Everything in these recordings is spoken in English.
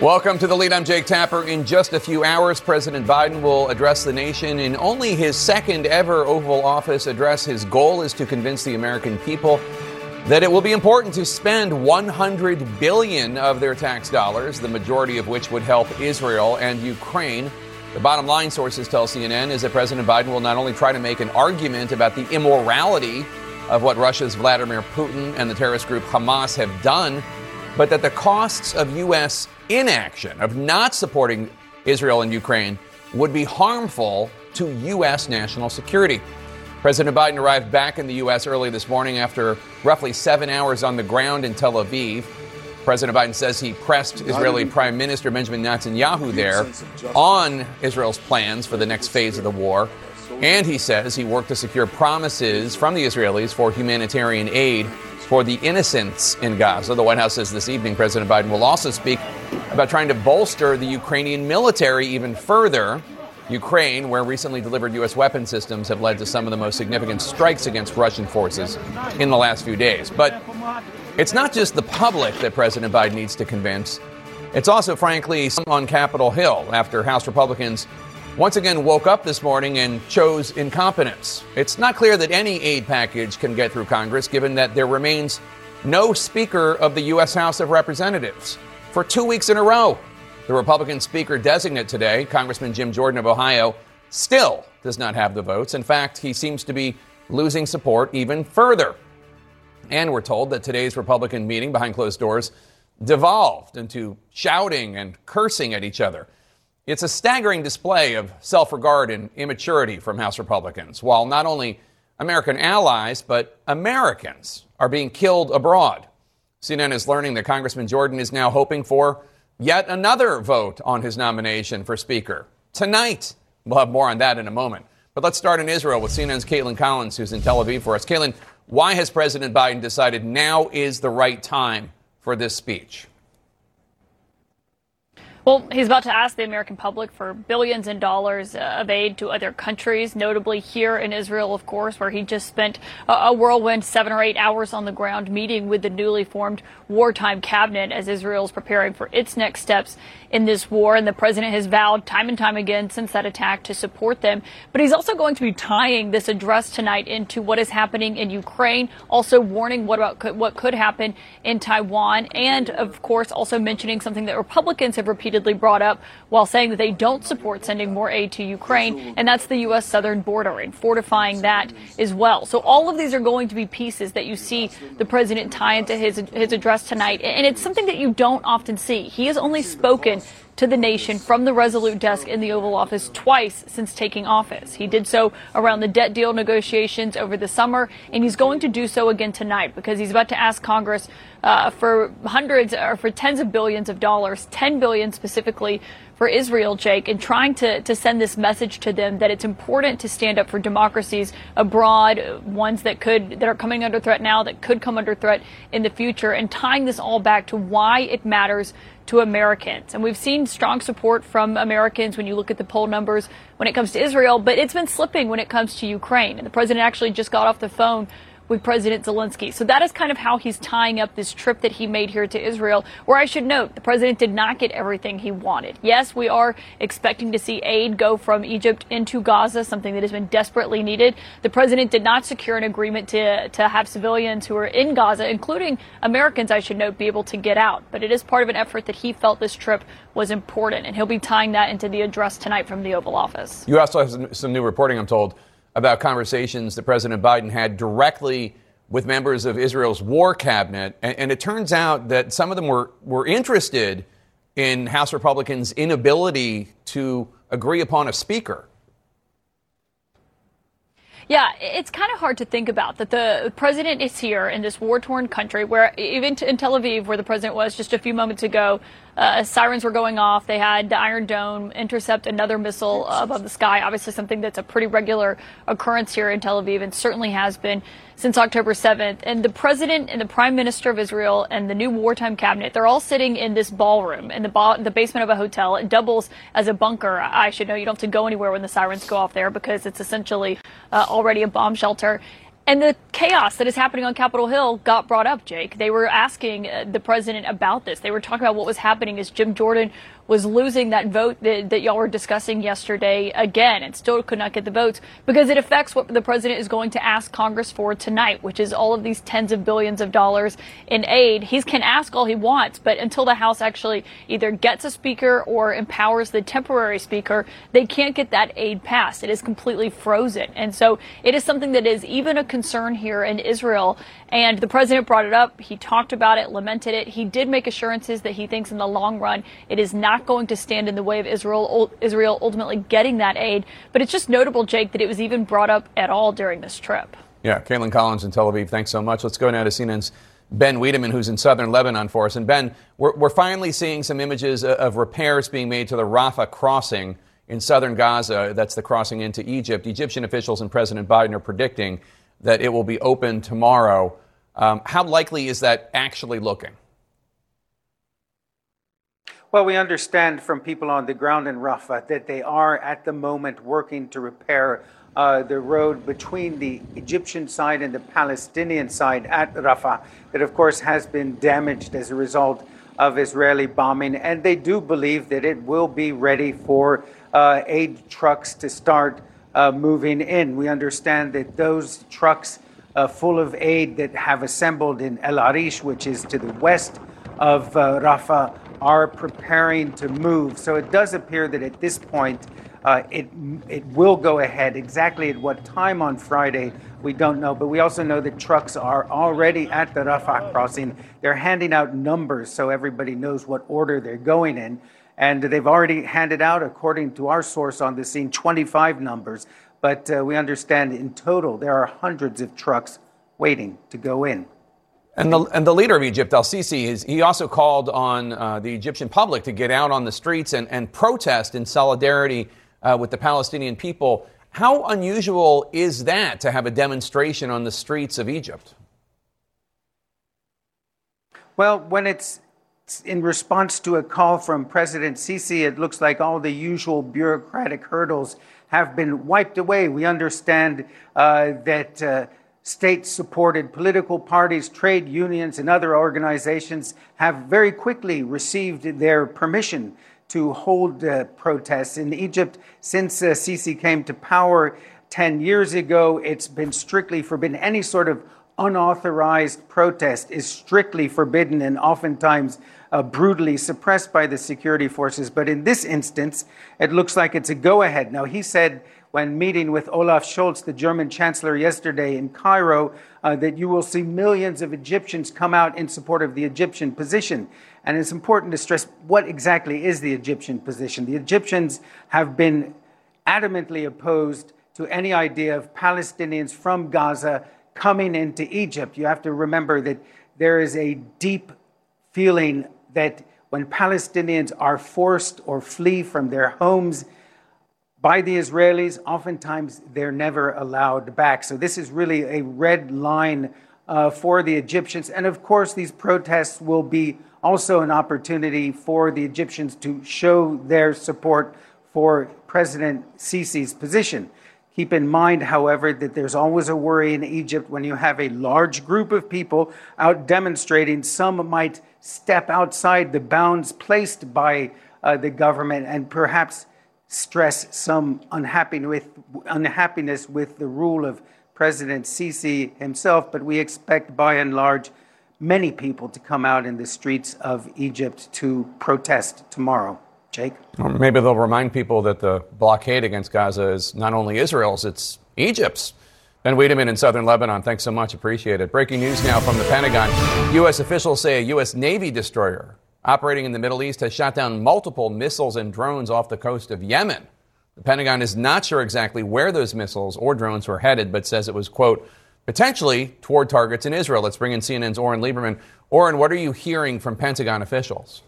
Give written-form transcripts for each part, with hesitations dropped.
Welcome to The Lead. I'm Jake Tapper. In just a few hours, President Biden will address the nation in only his second ever Oval Office address. His goal is to convince the American people that it will be important to spend $100 billion of their tax dollars, the majority of which would help Israel and Ukraine. The bottom line, sources tell CNN, is that President Biden will not only try to make an argument about the immorality of what Russia's Vladimir Putin and the terrorist group Hamas have done, but that the costs of U.S. inaction, of not supporting Israel and Ukraine, would be harmful to U.S. national security. President Biden arrived back in the U.S. early this morning after roughly 7 hours on the ground in Tel Aviv. President Biden says he pressed Israeli Prime Minister Benjamin Netanyahu there on Israel's plans for the next phase of the war. And he says he worked to secure promises from the Israelis for humanitarian aid for the innocents in Gaza. The White House says this evening President Biden will also speak about trying to bolster the Ukrainian military even further. Ukraine, where recently delivered U.S. weapon systems have led to some of the most significant strikes against Russian forces in the last few days. But it's not just the public that President Biden needs to convince. It's also, frankly, some on Capitol Hill after House Republicans once again woke up this morning and chose incompetence. It's not clear that any aid package can get through Congress, given that there remains no Speaker of the U.S. House of Representatives. For 2 weeks in a row, the Republican Speaker-designate today, Congressman Jim Jordan of Ohio, still does not have the votes. In fact, he seems to be losing support even further. And we're told that today's Republican meeting behind closed doors devolved into shouting and cursing at each other. It's a staggering display of self-regard and immaturity from House Republicans, while not only American allies, but Americans are being killed abroad. CNN is learning that Congressman Jordan is now hoping for yet another vote on his nomination for Speaker tonight. We'll have more on that in a moment. But let's start in Israel with CNN's Caitlin Collins, who's in Tel Aviv for us. Caitlin, why has President Biden decided now is the right time for this speech? Well, he's about to ask the American public for billions in dollars of aid to other countries, notably here in Israel, of course, where he just spent a whirlwind 7 or 8 hours on the ground meeting with the newly formed wartime cabinet as Israel's preparing for its next steps in this war. And the president has vowed time and time again since that attack to support them. But he's also going to be tying this address tonight into what is happening in Ukraine, also warning what could happen in Taiwan, and, of course, also mentioning something that Republicans have repeated brought up while saying that they don't support sending more aid to Ukraine, and that's the U.S. southern border and fortifying that as well. So all of these are going to be pieces that you see the president tie into his address tonight, and it's something that you don't often see. He has only spoken to the nation from the Resolute desk in the Oval Office twice since taking office. He did so around the debt deal negotiations over the summer, and he's going to do so again tonight because he's about to ask Congress for hundreds or for tens of billions of dollars, $10 billion specifically for Israel, Jake, and trying to send this message to them that it's important to stand up for democracies abroad, ones that are coming under threat now, that could come under threat in the future, and tying this all back to why it matters to Americans. And we've seen strong support from Americans when you look at the poll numbers when it comes to Israel, but it's been slipping when it comes to Ukraine. And the president actually just got off the phone with President Zelensky. So that is kind of how he's tying up this trip that he made here to Israel, where I should note the president did not get everything he wanted. Yes, we are expecting to see aid go from Egypt into Gaza, something that has been desperately needed. The president did not secure an agreement to have civilians who are in Gaza, including Americans, I should note, be able to get out. But it is part of an effort that he felt this trip was important, and he'll be tying that into the address tonight from the Oval Office. You also have some new reporting, I'm told, about conversations that President Biden had directly with members of Israel's war cabinet. And it turns out that some of them were interested in House Republicans' inability to agree upon a speaker. Yeah, it's kind of hard to think about that the president is here in this war-torn country where even in Tel Aviv, where the president was just a few moments ago, sirens were going off. They had the Iron Dome intercept another missile above the sky, obviously something that's a pretty regular occurrence here in Tel Aviv and certainly has been since October 7th. And the president and the prime minister of Israel and the new wartime cabinet, they're all sitting in this ballroom in the basement of a hotel. It doubles as a bunker. I should know you don't have to go anywhere when the sirens go off there because it's essentially already a bomb shelter. And the chaos that is happening on Capitol Hill got brought up, Jake. They were asking the president about this. They were talking about what was happening as Jim Jordan was losing that vote that y'all were discussing yesterday again and still could not get the votes because it affects what the president is going to ask Congress for tonight, which is all of these tens of billions of dollars in aid. He can ask all he wants, but until the House actually either gets a speaker or empowers the temporary speaker, they can't get that aid passed. It is completely frozen. And so it is something that is even a concern here in Israel. And the president brought it up. He talked about it, lamented it. He did make assurances that he thinks in the long run it is not going to stand in the way of Israel ultimately getting that aid. But it's just notable, Jake, that it was even brought up at all during this trip. Yeah, Caitlin Collins in Tel Aviv, thanks so much. Let's go now to CNN's Ben Wedeman, who's in southern Lebanon for us. And Ben, we're finally seeing some images of repairs being made to the Rafah crossing in southern Gaza. That's the crossing into Egypt. Egyptian officials and President Biden are predicting that it will be open tomorrow. How likely is that actually looking? Well, we understand from people on the ground in Rafah that they are at the moment working to repair the road between the Egyptian side and the Palestinian side at Rafah that, of course, has been damaged as a result of Israeli bombing. And they do believe that it will be ready for aid trucks to start moving in. We understand that those trucks full of aid that have assembled in El Arish, which is to the west of Rafah, are preparing to move. So it does appear that at this point, it will go ahead. Exactly at what time on Friday, we don't know. But we also know that trucks are already at the Rafah crossing. They're handing out numbers so everybody knows what order they're going in. And they've already handed out, according to our source on the scene, 25 numbers. But we understand in total there are hundreds of trucks waiting to go in. And the leader of Egypt, al-Sisi, he also called on the Egyptian public to get out on the streets and protest in solidarity with the Palestinian people. How unusual is that to have a demonstration on the streets of Egypt? Well, when it's in response to a call from President Sisi, it looks like all the usual bureaucratic hurdles have been wiped away. We understand that state-supported political parties, trade unions, and other organizations have very quickly received their permission to hold protests. In Egypt, since Sisi came to power 10 years ago, it's been strictly forbidden. Any sort of unauthorized protest is strictly forbidden and oftentimes brutally suppressed by the security forces. But in this instance, it looks like it's a go-ahead. Now, he said, when meeting with Olaf Scholz, the German chancellor, yesterday in Cairo, that you will see millions of Egyptians come out in support of the Egyptian position. And it's important to stress what exactly is the Egyptian position. The Egyptians have been adamantly opposed to any idea of Palestinians from Gaza coming into Egypt. You have to remember that there is a deep feeling that when Palestinians are forced or flee from their homes by the Israelis, oftentimes they're never allowed back. So this is really a red line for the Egyptians. And of course, these protests will be also an opportunity for the Egyptians to show their support for President Sisi's position. Keep in mind, however, that there's always a worry in Egypt when you have a large group of people out demonstrating. Some might step outside the bounds placed by the government and perhaps stress some unhappiness with the rule of President Sisi himself, but we expect, by and large, many people to come out in the streets of Egypt to protest tomorrow. Jake? Or maybe they'll remind people that the blockade against Gaza is not only Israel's, it's Egypt's. Ben Wedeman in southern Lebanon, thanks so much. Appreciate it. Breaking news now from the Pentagon. U.S. officials say a U.S. Navy destroyer operating in the Middle East has shot down multiple missiles and drones off the coast of Yemen. The Pentagon is not sure exactly where those missiles or drones were headed, but says it was, quote, potentially toward targets in Israel. Let's bring in CNN's Oren Lieberman. Oren, what are you hearing from Pentagon officials?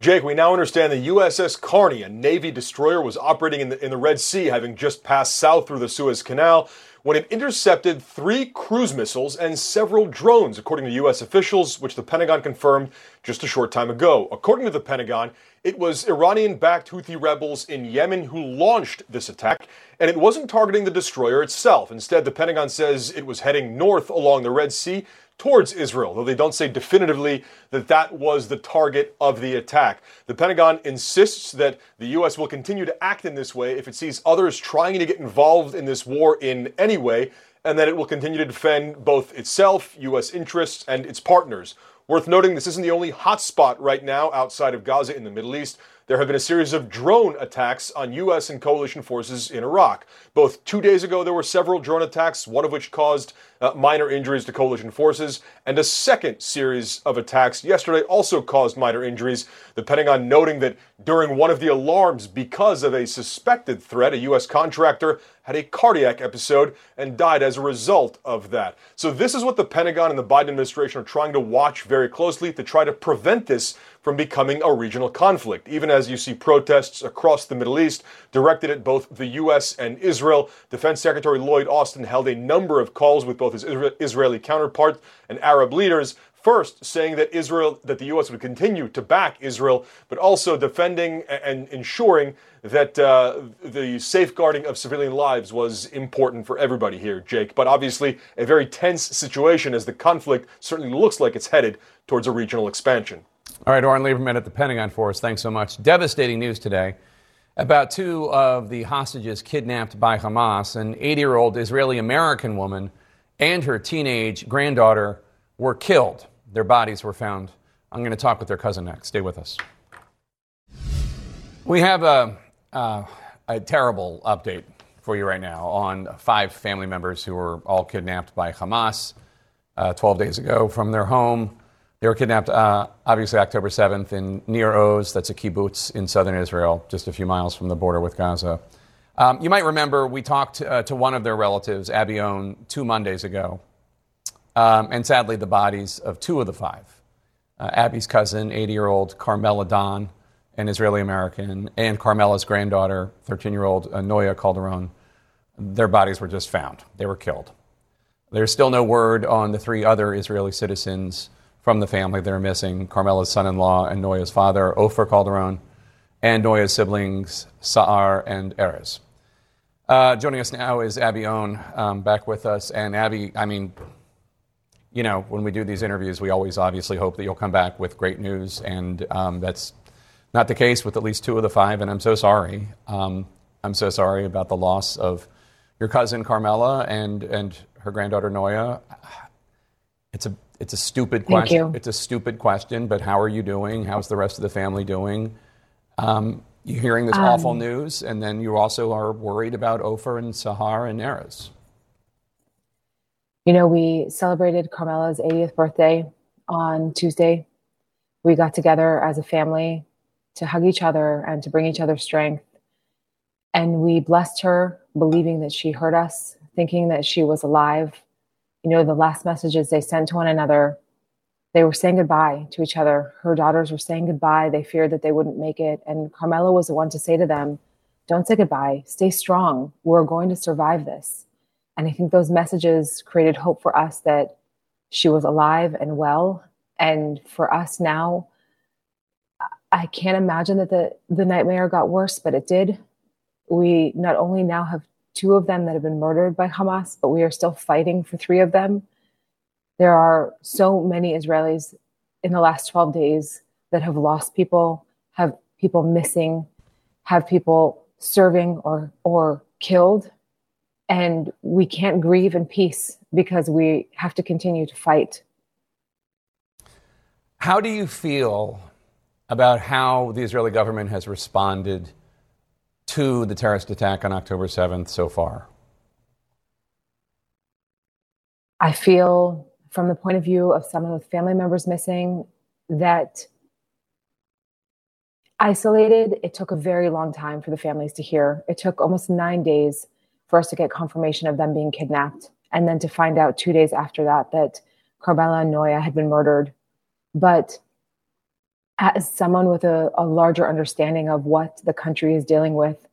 Jake, we now understand the USS Kearney, a Navy destroyer, was operating in the Red Sea, having just passed south through the Suez Canal, when it intercepted 3 cruise missiles and several drones, according to U.S. officials, which the Pentagon confirmed just a short time ago. According to the Pentagon, it was Iranian-backed Houthi rebels in Yemen who launched this attack, and it wasn't targeting the destroyer itself. Instead, the Pentagon says it was heading north along the Red Sea towards Israel, though they don't say definitively that that was the target of the attack. The Pentagon insists that the U.S. will continue to act in this way if it sees others trying to get involved in this war in any way, and that it will continue to defend both itself, U.S. interests, and its partners. Worth noting, this isn't the only hotspot right now outside of Gaza in the Middle East. There have been a series of drone attacks on U.S. and coalition forces in Iraq. Both 2 days ago, there were several drone attacks, one of which caused minor injuries to coalition forces, and a second series of attacks yesterday also caused minor injuries. The Pentagon noting that during one of the alarms, because of a suspected threat, a U.S. contractor had a cardiac episode and died as a result of that. So this is what the Pentagon and the Biden administration are trying to watch very closely to try to prevent this from becoming a regional conflict, even as you see protests across the Middle East directed at both the U.S. and Israel. Defense Secretary Lloyd Austin held a number of calls with both his Israeli counterpart and Arab leaders, first saying that the U.S. would continue to back Israel, but also defending and ensuring that the safeguarding of civilian lives was important for everybody here, Jake. But obviously a very tense situation, as the conflict certainly looks like it's headed towards a regional expansion. All right, Oren Lieberman at the Pentagon for us. Thanks so much. Devastating news today about 2 of the hostages kidnapped by Hamas. An 80-year-old Israeli-American woman and her teenage granddaughter were killed. Their bodies were found. I'm going to talk with their cousin next. Stay with us. We have a terrible update for you right now on 5 family members who were all kidnapped by Hamas 12 days ago from their home. They were kidnapped, obviously, October 7th in near Oz. That's a kibbutz in southern Israel, just a few miles from the border with Gaza. You might remember we talked to one of their relatives, Abbey Onn, 2 Mondays ago. And sadly, the bodies of 2 of the 5, Abby's cousin, 80-year-old Carmela Don, an Israeli-American, and Carmela's granddaughter, 13-year-old Noya Calderon, their bodies were just found. They were killed. There's still no word on the 3 other Israeli citizens from the family that are missing, Carmela's son-in-law and Noya's father, Ofer Calderon, and Noya's siblings, Sahar and Erez. Joining us now is Abbey Onn, back with us. And Abbey, I mean, you know, when we do these interviews, we always obviously hope that you'll come back with great news, and that's not the case with at least 2 of the 5, and I'm so sorry. I'm so sorry about the loss of your cousin, Carmela, and her granddaughter, Noya. It's a stupid question. Thank you. It's a stupid question, but how are you doing? How's the rest of the family doing? You're hearing this awful news, and then you also are worried about Ofer and Sahar and Erez. You know, we celebrated Carmela's 80th birthday on Tuesday. We got together as a family to hug each other and to bring each other strength. And we blessed her, believing that she heard us, thinking that she was alive. You know, the last messages they sent to one another, they were saying goodbye to each other. Her daughters were saying goodbye. They feared that they wouldn't make it. And Carmela was the one to say to them, don't say goodbye. Stay strong. We're going to survive this. And I think those messages created hope for us that she was alive and well. And for us now, I can't imagine that the nightmare got worse, but it did. We not only now have 2 of them that have been murdered by Hamas, but we are still fighting for 3 of them. There are so many Israelis in the last 12 days that have lost people, have people missing, have people serving or killed. And we can't grieve in peace because we have to continue to fight. How do you feel about how the Israeli government has responded to the terrorist attack on October 7th so far? I feel, from the point of view of someone with family members missing, that isolated. It took a very long time for the families to hear. It took almost 9 days for us to get confirmation of them being kidnapped, and then to find out 2 days after that that Carmela and Noya had been murdered. But as someone with a larger understanding of what the country is dealing with,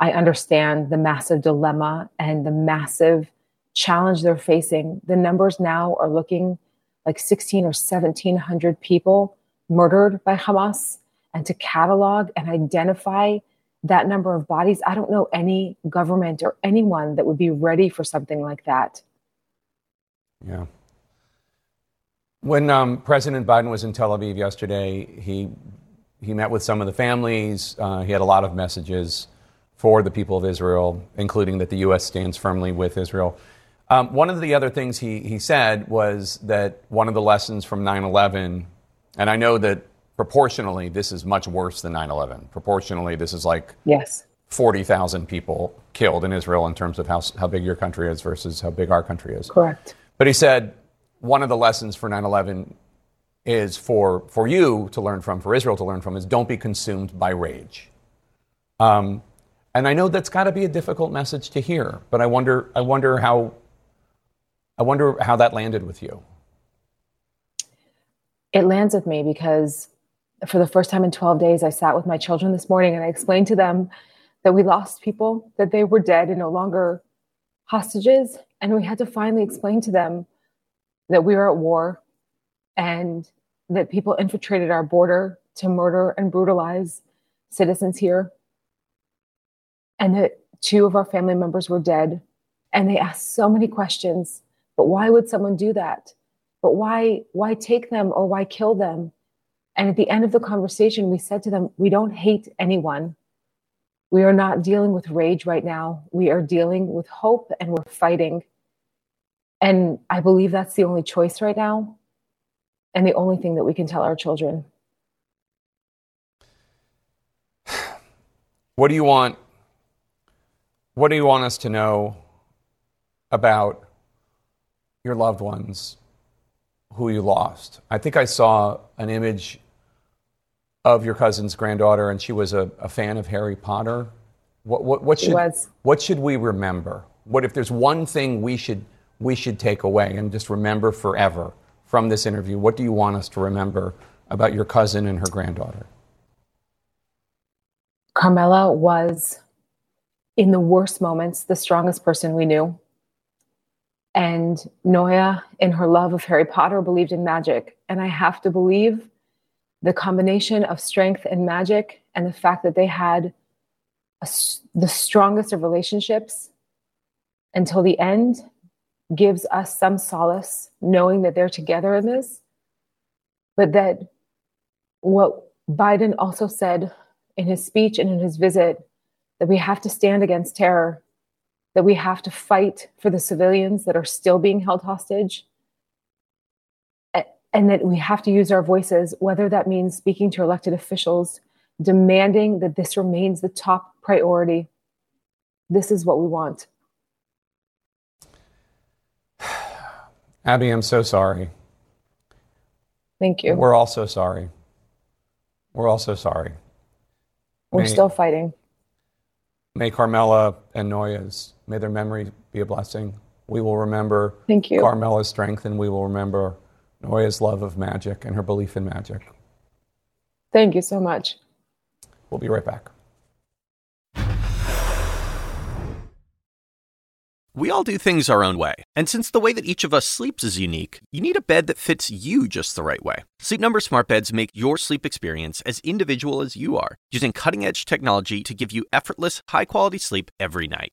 I understand the massive dilemma and the massive challenge they're facing. The numbers now are looking like 16 or 1,700 people murdered by Hamas. And to catalog and identify that number of bodies, I don't know any government or anyone that would be ready for something like that. Yeah. When President Biden was in Tel Aviv yesterday, he met with some of the families. He had a lot of messages for the people of Israel, including that the U.S. stands firmly with Israel. One of the other things he said was that one of the lessons from 9/11, and I know that proportionally, this is much worse than 9/11. Proportionally, this is like 40,000 people killed in Israel in terms of how big your country is versus how big our country is. Correct. But he said one of the lessons for 9/11 is for you to learn from, for Israel to learn from, is don't be consumed by rage. And I know that's got to be a difficult message to hear, but I wonder how that landed with you. It lands with me because for the first time in 12 days, I sat with my children this morning and I explained to them that we lost people, that they were dead and no longer hostages. And we had to finally explain to them that we were at war and that people infiltrated our border to murder and brutalize citizens here. And that 2 of our family members were dead. And they asked so many questions, but why would someone do that? But why take them or why kill them? And at the end of the conversation, we said to them, we don't hate anyone. We are not dealing with rage right now. We are dealing with hope and we're fighting. And I believe that's the only choice right now and the only thing that we can tell our children. What do you want? What do you want us to know about your loved ones who you lost? I think I saw an image of your cousin's granddaughter, and she was a fan of Harry Potter. What should we remember? What if there's one thing we should take away and just remember forever from this interview? What do you want us to remember about your cousin and her granddaughter? Carmela was, in the worst moments, the strongest person we knew. And Noya, in her love of Harry Potter, believed in magic. And I have to believe the combination of strength and magic and the fact that they had the strongest of relationships until the end gives us some solace, knowing that they're together in this. But that what Biden also said in his speech and in his visit, that we have to stand against terror, that we have to fight for the civilians that are still being held hostage, and that we have to use our voices, whether that means speaking to elected officials, demanding that this remains the top priority. This is what we want. Abby, I'm so sorry. Thank you. We're all so sorry. We're all so sorry. We're still fighting. May Carmela and Noya's, may their memory be a blessing. We will remember Carmela's strength, and we will remember Noya's love of magic and her belief in magic. Thank you so much. We'll be right back. We all do things our own way. And since the way that each of us sleeps is unique, you need a bed that fits you just the right way. Sleep Number smart beds make your sleep experience as individual as you are, using cutting-edge technology to give you effortless, high-quality sleep every night.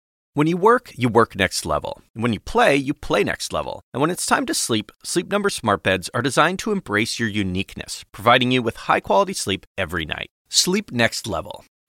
When you work next level. When you play next level. And when it's time to sleep, Sleep Number smart beds are designed to embrace your uniqueness, providing you with high-quality sleep every night. Sleep next level.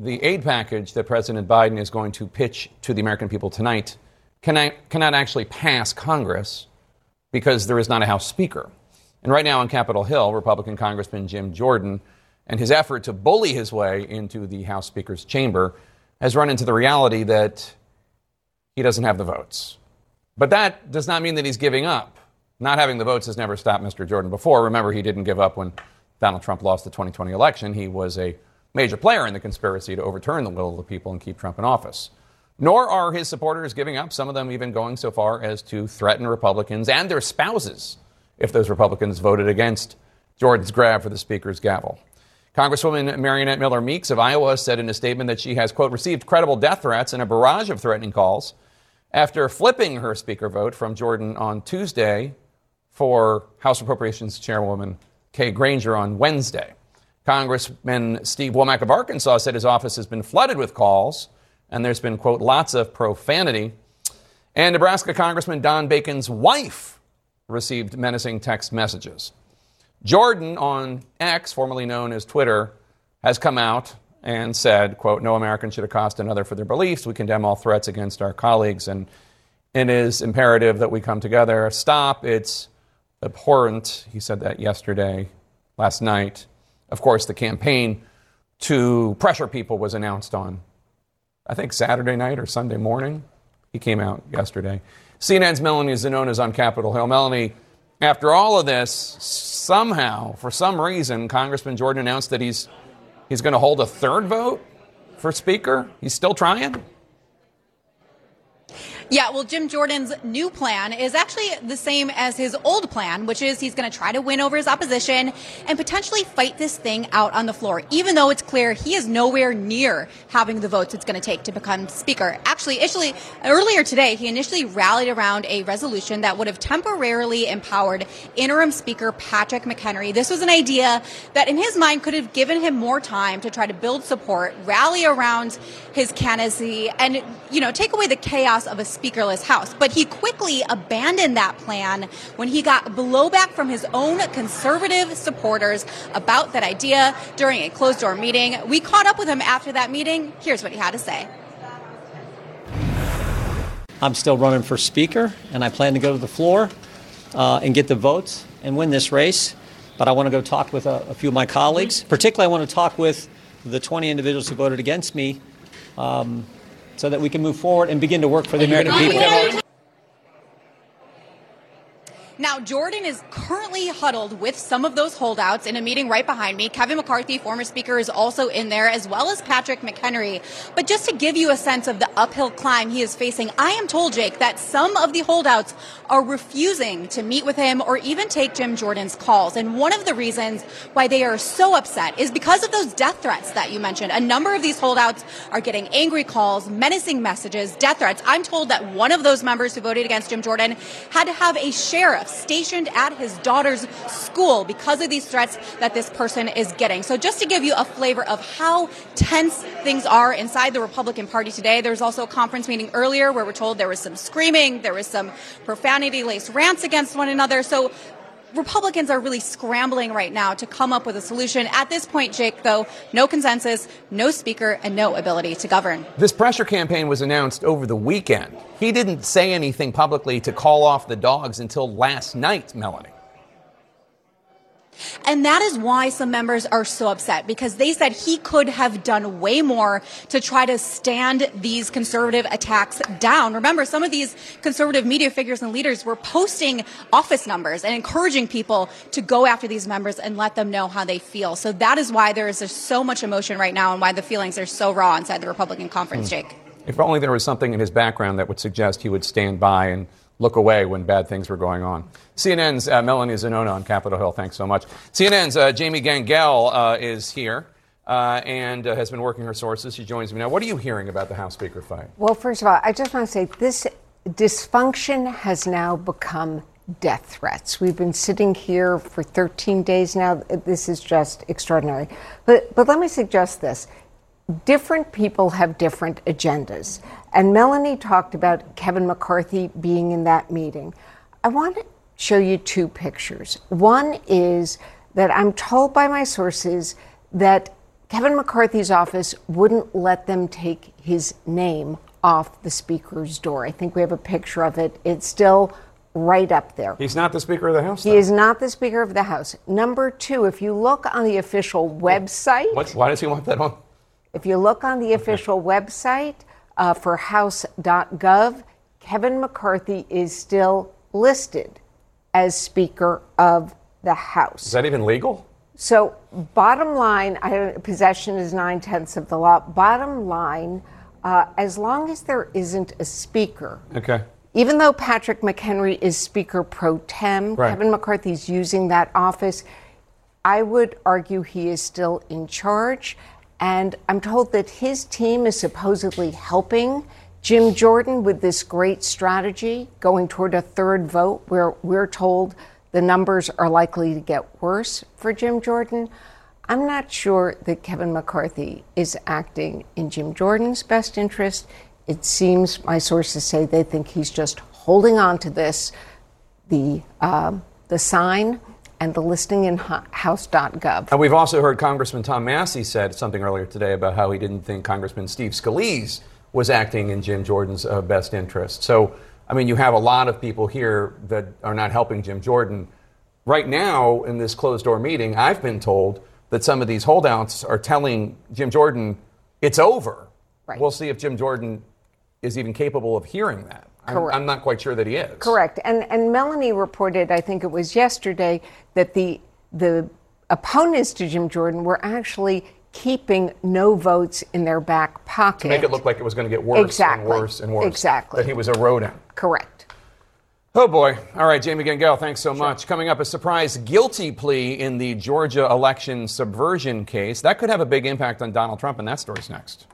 the aid package that President Biden is going to pitch to the American people tonight cannot actually pass Congress because there is not a House Speaker. And right now on Capitol Hill, Republican Congressman Jim Jordan and his effort to bully his way into the House Speaker's chamber has run into the reality that he doesn't have the votes. But that does not mean that he's giving up. Not having the votes has never stopped Mr. Jordan before. Remember, he didn't give up when Donald Trump lost the 2020 election. He was a major player in the conspiracy to overturn the will of the people and keep Trump in office. Nor are his supporters giving up, some of them even going so far as to threaten Republicans and their spouses if those Republicans voted against Jordan's grab for the Speaker's gavel. Congresswoman Marionette Miller Meeks of Iowa said in a statement that she has, quote, received credible death threats and a barrage of threatening calls after flipping her Speaker vote from Jordan on Tuesday for House Appropriations Chairwoman Kay Granger on Wednesday. Congressman Steve Womack of Arkansas said his office has been flooded with calls, and there's been, quote, lots of profanity. And Nebraska Congressman Don Bacon's wife received menacing text messages. Jordan on X, formerly known as Twitter, has come out and said, quote, no American should accost another for their beliefs. We condemn all threats against our colleagues, and it is imperative that we come together. Stop. It's abhorrent. He said that last night. Of course, the campaign to pressure people was announced on, I think, Saturday night or Sunday morning. He came out yesterday. CNN's Melanie Zanone is on Capitol Hill. Melanie, after all of this, somehow, for some reason, Congressman Jordan announced that he's going to hold a third vote for Speaker. He's still trying. Yeah, well, Jim Jordan's new plan is actually the same as his old plan, which is he's going to try to win over his opposition and potentially fight this thing out on the floor, even though it's clear he is nowhere near having the votes it's going to take to become Speaker. Actually, earlier today, he initially rallied around a resolution that would have temporarily empowered interim Speaker Patrick McHenry. This was an idea that in his mind could have given him more time to try to build support, rally around his candidacy, and, you know, take away the chaos of a speakerless House. But he quickly abandoned that plan when he got blowback from his own conservative supporters about that idea during a closed-door meeting. We caught up with him after that meeting. Here's what he had to say. I'm still running for Speaker, and I plan to go to the floor and get the votes and win this race. But I want to go talk with a few of my colleagues. Particularly, I want to talk with the 20 individuals who voted against me, so that we can move forward and begin to work for the American people. Now, Jordan is currently huddled with some of those holdouts in a meeting right behind me. Kevin McCarthy, former Speaker, is also in there, as well as Patrick McHenry. But just to give you a sense of the uphill climb he is facing, I am told, Jake, that some of the holdouts are refusing to meet with him or even take Jim Jordan's calls. And one of the reasons why they are so upset is because of those death threats that you mentioned. A number of these holdouts are getting angry calls, menacing messages, death threats. I'm told that one of those members who voted against Jim Jordan had to have a sheriff stationed at his daughter's school because of these threats that this person is getting. So just to give you a flavor of how tense things are inside the Republican Party today, there was also a conference meeting earlier where we're told there was some screaming, there was some profanity-laced rants against one another. So Republicans are really scrambling right now to come up with a solution. At this point, Jake, though, no consensus, no Speaker, and no ability to govern. This pressure campaign was announced over the weekend. He didn't say anything publicly to call off the dogs until last night, Melanie. And that is why some members are so upset, because they said he could have done way more to try to stand these conservative attacks down. Remember, some of these conservative media figures and leaders were posting office numbers and encouraging people to go after these members and let them know how they feel. So that is why there is so much emotion right now and why the feelings are so raw inside the Republican conference, Jake. If only there was something in his background that would suggest he would stand by and look away when bad things were going on. CNN's Melanie Zanone on Capitol Hill. Thanks so much. CNN's Jamie Gangel is here. and has been working her sources. She joins me now. What are you hearing about the House Speaker fight? Well, first of all, I just want to say this dysfunction has now become death threats. We've been sitting here for 13 days now. This is just extraordinary. But let me suggest this. Different people have different agendas. And Melanie talked about Kevin McCarthy being in that meeting. I want to show you two pictures. One is that I'm told by my sources that Kevin McCarthy's office wouldn't let them take his name off the speaker's door. I think we have a picture of it. It's still right up there. He's not the Speaker of the House, though. He is not the Speaker of the House. Number two, if you look on the official website... Why does he want that on? If you look on the official website for house.gov, Kevin McCarthy is still listed as Speaker of the House. Is that even legal? So bottom line, possession is 9/10 of the law. Bottom line, as long as there isn't a speaker... Okay. Even though Patrick McHenry is Speaker pro tem, right, Kevin McCarthy's using that office, I would argue he is still in charge. And I'm told that his team is supposedly helping Jim Jordan with this great strategy, going toward a third vote where we're told the numbers are likely to get worse for Jim Jordan. I'm not sure that Kevin McCarthy is acting in Jim Jordan's best interest. It seems my sources say they think he's just holding on to this, the sign and the listing in house.gov. And we've also heard Congressman Tom Massie said something earlier today about how he didn't think Congressman Steve Scalise was acting in Jim Jordan's best interest. So, I mean, you have a lot of people here that are not helping Jim Jordan. Right now, in this closed-door meeting, I've been told that some of these holdouts are telling Jim Jordan it's over. Right. We'll see if Jim Jordan is even capable of hearing that. I'm not quite sure that he is. Correct. And Melanie reported, I think it was yesterday, that the opponents to Jim Jordan were actually keeping no votes in their back pocket. To make it look like it was going to get worse and worse and worse. Exactly. That he was a rodent. Correct. Oh, boy. All right, Jamie Gengel, thanks so much. Coming up, a surprise guilty plea in the Georgia election subversion case. That could have a big impact on Donald Trump, and that story's next.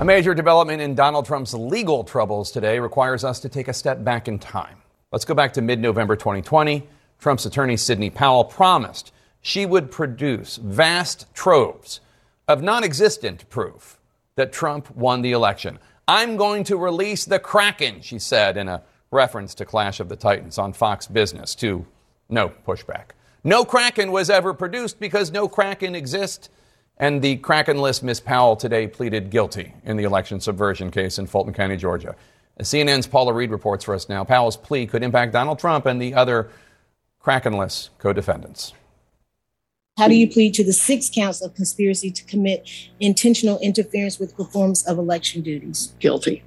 A major development in Donald Trump's legal troubles today requires us to take a step back in time. Let's go back to mid-November 2020. Trump's attorney, Sidney Powell, promised she would produce vast troves of non-existent proof that Trump won the election. I'm going to release the Kraken, she said in a reference to Clash of the Titans on Fox Business, to no pushback. No Kraken was ever produced because no Kraken exists. And the Kraken-less Miss Powell today pleaded guilty in the election subversion case in Fulton County, Georgia. CNN's Paula Reed reports for us now. Powell's plea could impact Donald Trump and the other Kraken-less co-defendants. How do you plead to the 6 counts of conspiracy to commit intentional interference with performance of election duties? Guilty.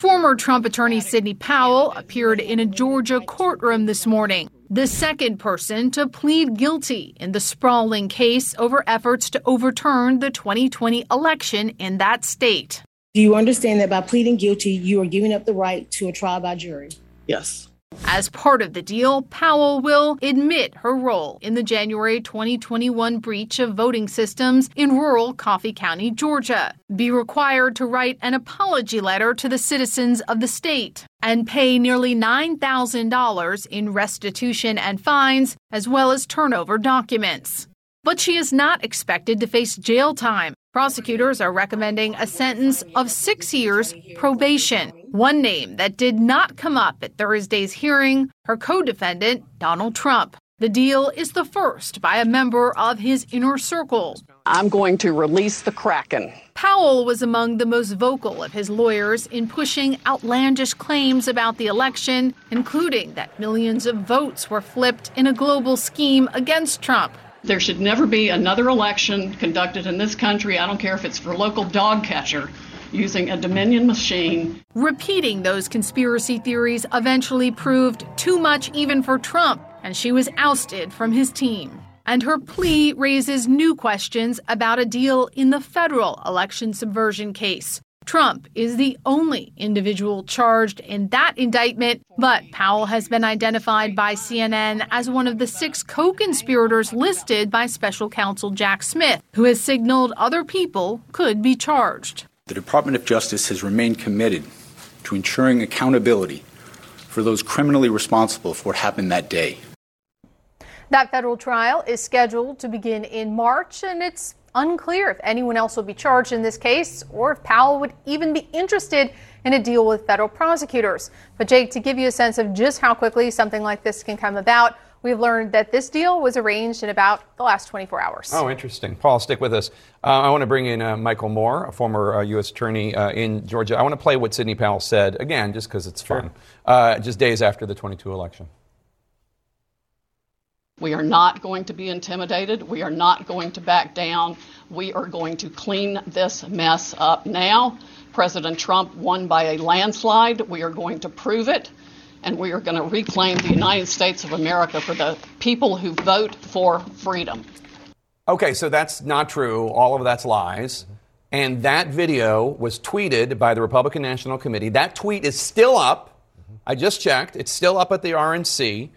Former Trump attorney Sidney Powell appeared in a Georgia courtroom this morning, the second person to plead guilty in the sprawling case over efforts to overturn the 2020 election in that state. Do you understand that by pleading guilty, you are giving up the right to a trial by jury? Yes. As part of the deal, Powell will admit her role in the January 2021 breach of voting systems in rural Coffee County, Georgia, be required to write an apology letter to the citizens of the state, and pay nearly $9,000 in restitution and fines, as well as turnover documents. But she is not expected to face jail time. Prosecutors are recommending a sentence of 6 years probation. One name that did not come up at Thursday's hearing, her co-defendant, Donald Trump. The deal is the first by a member of his inner circle. I'm going to release the Kraken. Powell was among the most vocal of his lawyers in pushing outlandish claims about the election, including that millions of votes were flipped in a global scheme against Trump. There should never be another election conducted in this country, I don't care if it's for local dog catcher, using a Dominion machine. Repeating those conspiracy theories eventually proved too much even for Trump, and she was ousted from his team. And her plea raises new questions about a deal in the federal election subversion case. Trump is the only individual charged in that indictment, but Powell has been identified by CNN as one of the 6 co-conspirators listed by special counsel Jack Smith, who has signaled other people could be charged. The Department of Justice has remained committed to ensuring accountability for those criminally responsible for what happened that day. That federal trial is scheduled to begin in March, and it's unclear if anyone else will be charged in this case or if Powell would even be interested in a deal with federal prosecutors. But Jake, to give you a sense of just how quickly something like this can come about, we've learned that this deal was arranged in about the last 24 hours. Oh, interesting. Paul, stick with us. I want to bring in Michael Moore, a former U.S. attorney in Georgia. I want to play what Sidney Powell said, again, just because it's fun, just days after the 22 election. We are not going to be intimidated. We are not going to back down. We are going to clean this mess up now. President Trump won by a landslide. We are going to prove it, and we are going to reclaim the United States of America for the people who vote for freedom. Okay, so that's not true. All of that's lies. And that video was tweeted by the Republican National Committee. That tweet is still up. I just checked. It's still up at the RNC.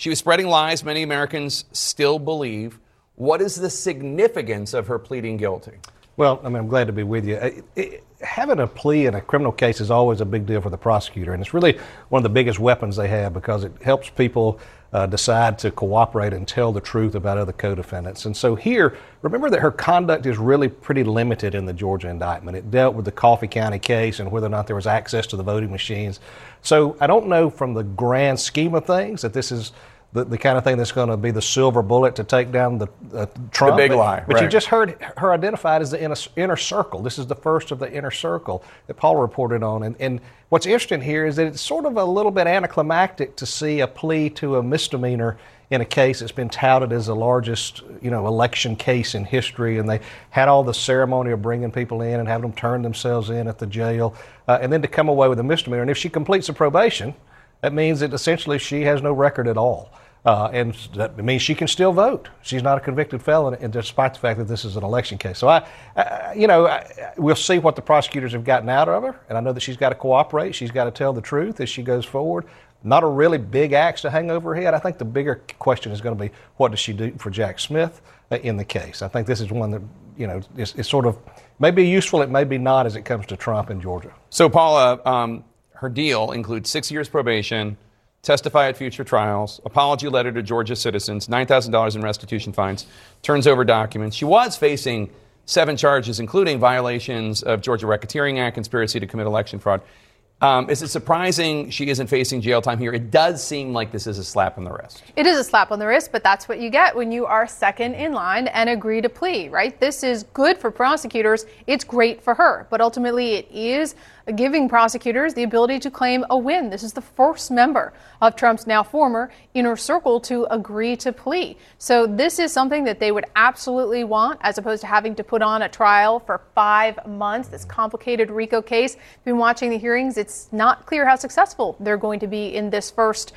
She was spreading lies many Americans still believe. What is the significance of her pleading guilty? Well, I mean, I'm glad to be with you. Having a plea in a criminal case is always a big deal for the prosecutor, and it's really one of the biggest weapons they have because it helps people decide to cooperate and tell the truth about other co-defendants. And so here, remember that her conduct is really pretty limited in the Georgia indictment. It dealt with the Coffee County case and whether or not there was access to the voting machines. So I don't know from the grand scheme of things that this is the kind of thing that's going to be the silver bullet to take down the Trump. The big lie. But right. You just heard her identified as the inner circle. This is the first of the inner circle that Paul reported on. And what's interesting here is that it's sort of a little bit anticlimactic to see a plea to a misdemeanor in a case that's been touted as the largest, election case in history. And they had all the ceremony of bringing people in and having them turn themselves in at the jail. And then to come away with a misdemeanor. And if she completes a probation, that means that essentially she has no record at all. And that means she can still vote. She's not a convicted felon, and despite the fact that this is an election case. So, we'll see what the prosecutors have gotten out of her. And I know that she's got to cooperate. She's got to tell the truth as she goes forward. Not a really big axe to hang over her head. I think the bigger question is going to be, what does she do for Jack Smith in the case? I think this is one that, is sort of maybe useful. It may be not as it comes to Trump in Georgia. So, Paula, her deal includes 6 years probation, testify at future trials, apology letter to Georgia citizens, $9,000 in restitution fines, turns over documents. She was facing 7 charges, including violations of Georgia Racketeering Act, conspiracy to commit election fraud. Is it surprising she isn't facing jail time here? It does seem like this is a slap on the wrist. It is a slap on the wrist, but that's what you get when you are second in line and agree to plea, right? This is good for prosecutors. It's great for her. But ultimately, it is giving prosecutors the ability to claim a win. This is the first member of Trump's now former inner circle to agree to plea. So this is something that they would absolutely want, as opposed to having to put on a trial for 5 months, this complicated RICO case. Been watching the hearings. It's not clear how successful they're going to be in this first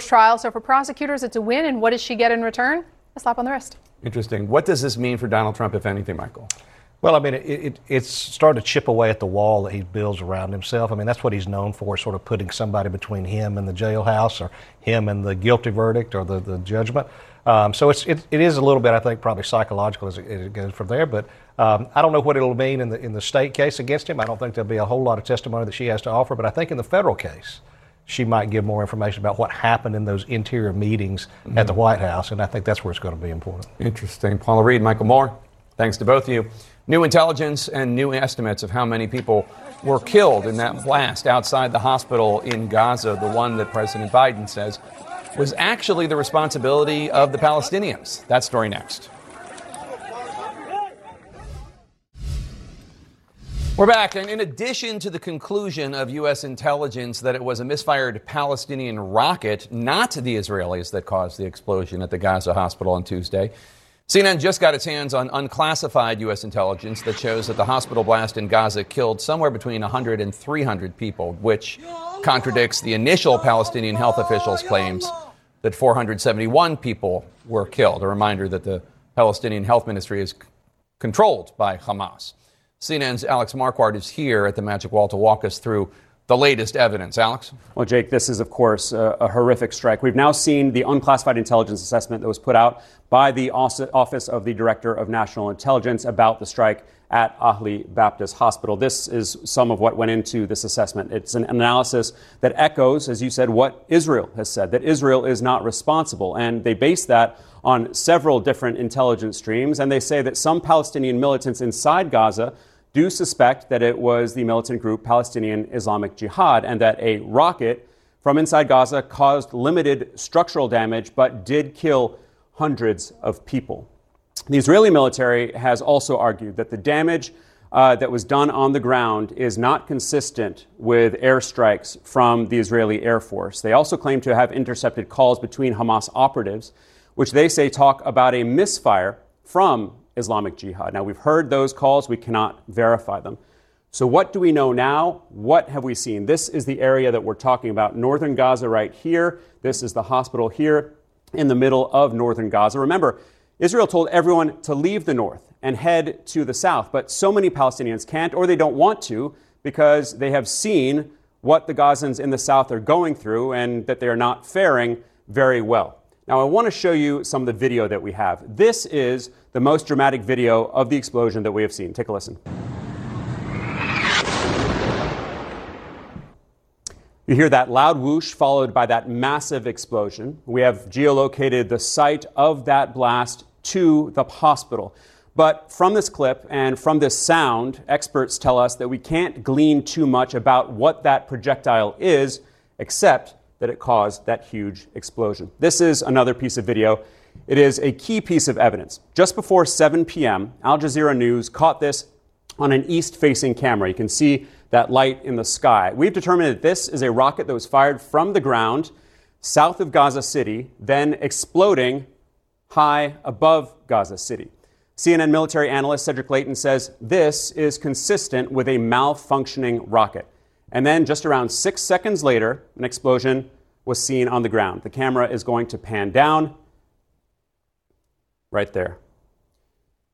trial. So for prosecutors, it's a win. And what does she get in return? A slap on the wrist. Interesting. What does this mean for Donald Trump, if anything, Michael? Well, I mean, it's starting to chip away at the wall that he builds around himself. I mean, that's what he's known for, sort of putting somebody between him and the jailhouse or him and the guilty verdict or the judgment. So it is a little bit, I think, probably psychological as it goes from there. But I don't know what it'll mean in the state case against him. I don't think there'll be a whole lot of testimony that she has to offer. But I think in the federal case, she might give more information about what happened in those interior meetings at the White House. And I think that's where it's going to be important. Interesting. Paula Reed, Michael Moore, thanks to both of you. New intelligence and new estimates of how many people were killed in that blast outside the hospital in Gaza, the one that President Biden says was actually the responsibility of the Palestinians. That story next. We're back. And in addition to the conclusion of U.S. intelligence that it was a misfired Palestinian rocket, not the Israelis, that caused the explosion at the Gaza hospital on Tuesday, CNN just got its hands on unclassified U.S. intelligence that shows that the hospital blast in Gaza killed somewhere between 100 and 300 people, which contradicts the initial Palestinian health officials' claims that 471 people were killed, a reminder that the Palestinian Health Ministry is controlled by Hamas. CNN's Alex Marquardt is here at the Magic Wall to walk us through the latest evidence. Alex? Well, Jake, this is, of course, a horrific strike. We've now seen the unclassified intelligence assessment that was put out by the Office of the Director of National Intelligence about the strike at Ahli Baptist Hospital. This is some of what went into this assessment. It's an analysis that echoes, as you said, what Israel has said, that Israel is not responsible. And they base that on several different intelligence streams. And they say that some Palestinian militants inside Gaza do suspect that it was the militant group Palestinian Islamic Jihad and that a rocket from inside Gaza caused limited structural damage but did kill hundreds of people. The Israeli military has also argued that the damage that was done on the ground is not consistent with airstrikes from the Israeli Air Force. They also claim to have intercepted calls between Hamas operatives, which they say talk about a misfire from Islamic Jihad. Now, we've heard those calls. We cannot verify them. So what do we know now? What have we seen? This is the area that we're talking about. Northern Gaza right here. This is the hospital here in the middle of northern Gaza. Remember, Israel told everyone to leave the north and head to the south, but so many Palestinians can't or they don't want to because they have seen what the Gazans in the south are going through and that they are not faring very well. Now, I want to show you some of the video that we have. This is the most dramatic video of the explosion that we have seen. Take a listen. You hear that loud whoosh followed by that massive explosion. We have geolocated the site of that blast to the hospital. But from this clip and from this sound, experts tell us that we can't glean too much about what that projectile is, except that it caused that huge explosion. This is another piece of video. It is a key piece of evidence. Just before 7 p.m., Al Jazeera News caught this on an east-facing camera. You can see that light in the sky. We've determined that this is a rocket that was fired from the ground south of Gaza City, then exploding high above Gaza City. CNN military analyst Cedric Layton says this is consistent with a malfunctioning rocket. And then just around 6 seconds later, an explosion was seen on the ground. The camera is going to pan down right there.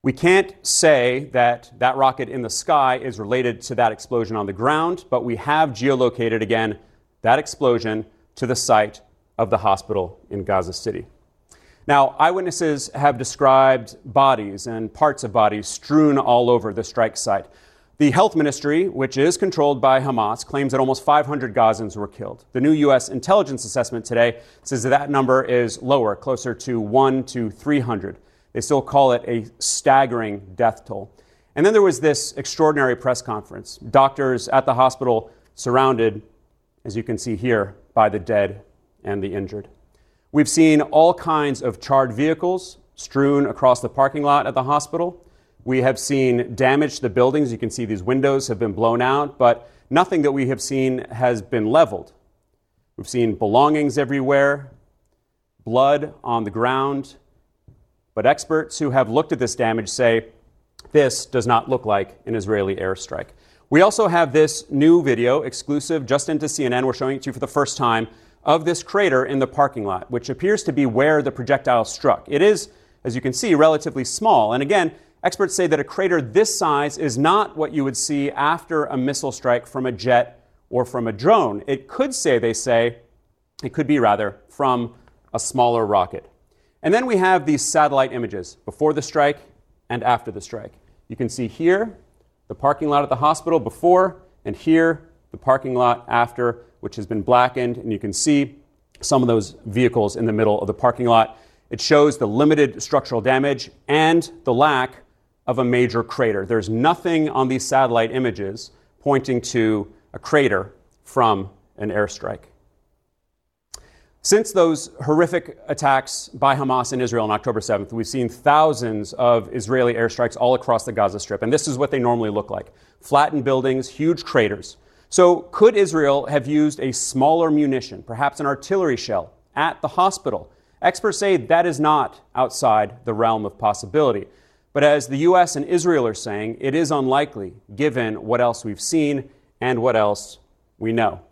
We can't say that that rocket in the sky is related to that explosion on the ground, but we have geolocated again that explosion to the site of the hospital in Gaza City. Now, eyewitnesses have described bodies and parts of bodies strewn all over the strike site. The health ministry, which is controlled by Hamas, claims that almost 500 Gazans were killed. The new U.S. intelligence assessment today says that number is lower, closer to 1 to 300. They still call it a staggering death toll. And then there was this extraordinary press conference. Doctors at the hospital surrounded, as you can see here, by the dead and the injured. We've seen all kinds of charred vehicles strewn across the parking lot at the hospital. We have seen damage to the buildings. You can see these windows have been blown out, but nothing that we have seen has been leveled. We've seen belongings everywhere, blood on the ground. But experts who have looked at this damage say this does not look like an Israeli airstrike. We also have this new video exclusive just into CNN. We're showing it to you for the first time of this crater in the parking lot, which appears to be where the projectile struck. It is, as you can see, relatively small. And again, experts say that a crater this size is not what you would see after a missile strike from a jet or from a drone. It could say, they say, it could be rather from a smaller rocket. And then we have these satellite images before the strike and after the strike. You can see here the parking lot at the hospital before and here the parking lot after, which has been blackened. And you can see some of those vehicles in the middle of the parking lot. It shows the limited structural damage and the lack of a major crater. There's nothing on these satellite images pointing to a crater from an airstrike. Since those horrific attacks by Hamas in Israel on October 7th, we've seen thousands of Israeli airstrikes all across the Gaza Strip, and this is what they normally look like. Flattened buildings, huge craters. So could Israel have used a smaller munition, perhaps an artillery shell, at the hospital? Experts say that is not outside the realm of possibility. But as the U.S. and Israel are saying, it is unlikely given what else we've seen and what else we know.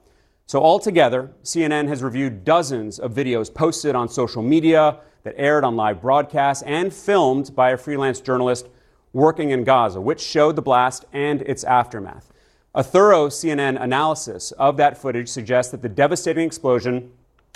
So altogether, CNN has reviewed dozens of videos posted on social media that aired on live broadcasts and filmed by a freelance journalist working in Gaza, which showed the blast and its aftermath. A thorough CNN analysis of that footage suggests that the devastating explosion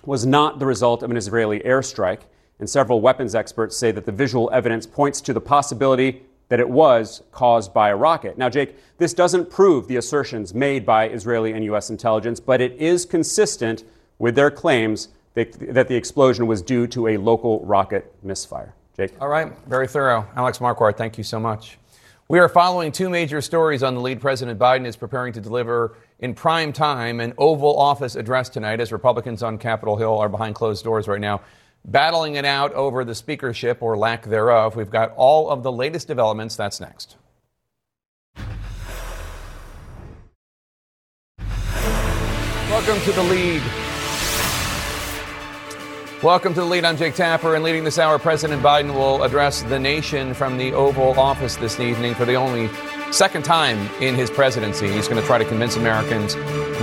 was not the result of an Israeli airstrike, and several weapons experts say that the visual evidence points to the possibility that it was caused by a rocket. Now, Jake, this doesn't prove the assertions made by Israeli and U.S. intelligence, but it is consistent with their claims that the explosion was due to a local rocket misfire. Jake? All right. Very thorough. Alex Marquardt, thank you so much. We are following two major stories on the lead. President Biden is preparing to deliver in prime time an Oval Office address tonight as Republicans on Capitol Hill are behind closed doors right now, battling it out over the speakership or lack thereof. We've got all of the latest developments. That's next. Welcome to the lead. I'm Jake Tapper, and leading this hour, President Biden will address the nation from the Oval Office this evening for the only second time in his presidency. He's going to try to convince Americans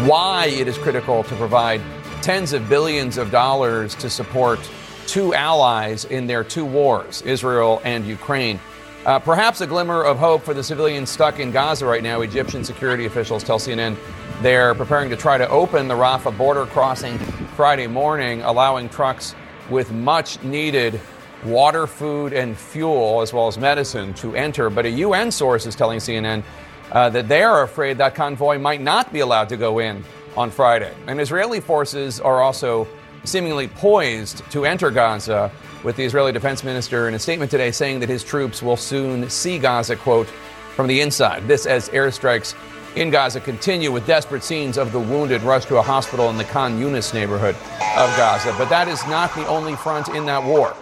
why it is critical to provide tens of billions of dollars to support two allies in their two wars, Israel and Ukraine. Perhaps a glimmer of hope for the civilians stuck in Gaza right now. Egyptian security officials tell CNN they're preparing to try to open the Rafah border crossing Friday morning, allowing trucks with much needed water, food, and fuel, as well as medicine, to enter. But a UN source is telling CNN that they are afraid that convoy might not be allowed to go in on Friday. And Israeli forces are also seemingly poised to enter Gaza, with the Israeli defense minister in a statement today saying that his troops will soon see Gaza, quote, from the inside. This as airstrikes in Gaza continue, with desperate scenes of the wounded rushed to a hospital in the Khan Yunis neighborhood of Gaza. But that is not the only front in that war.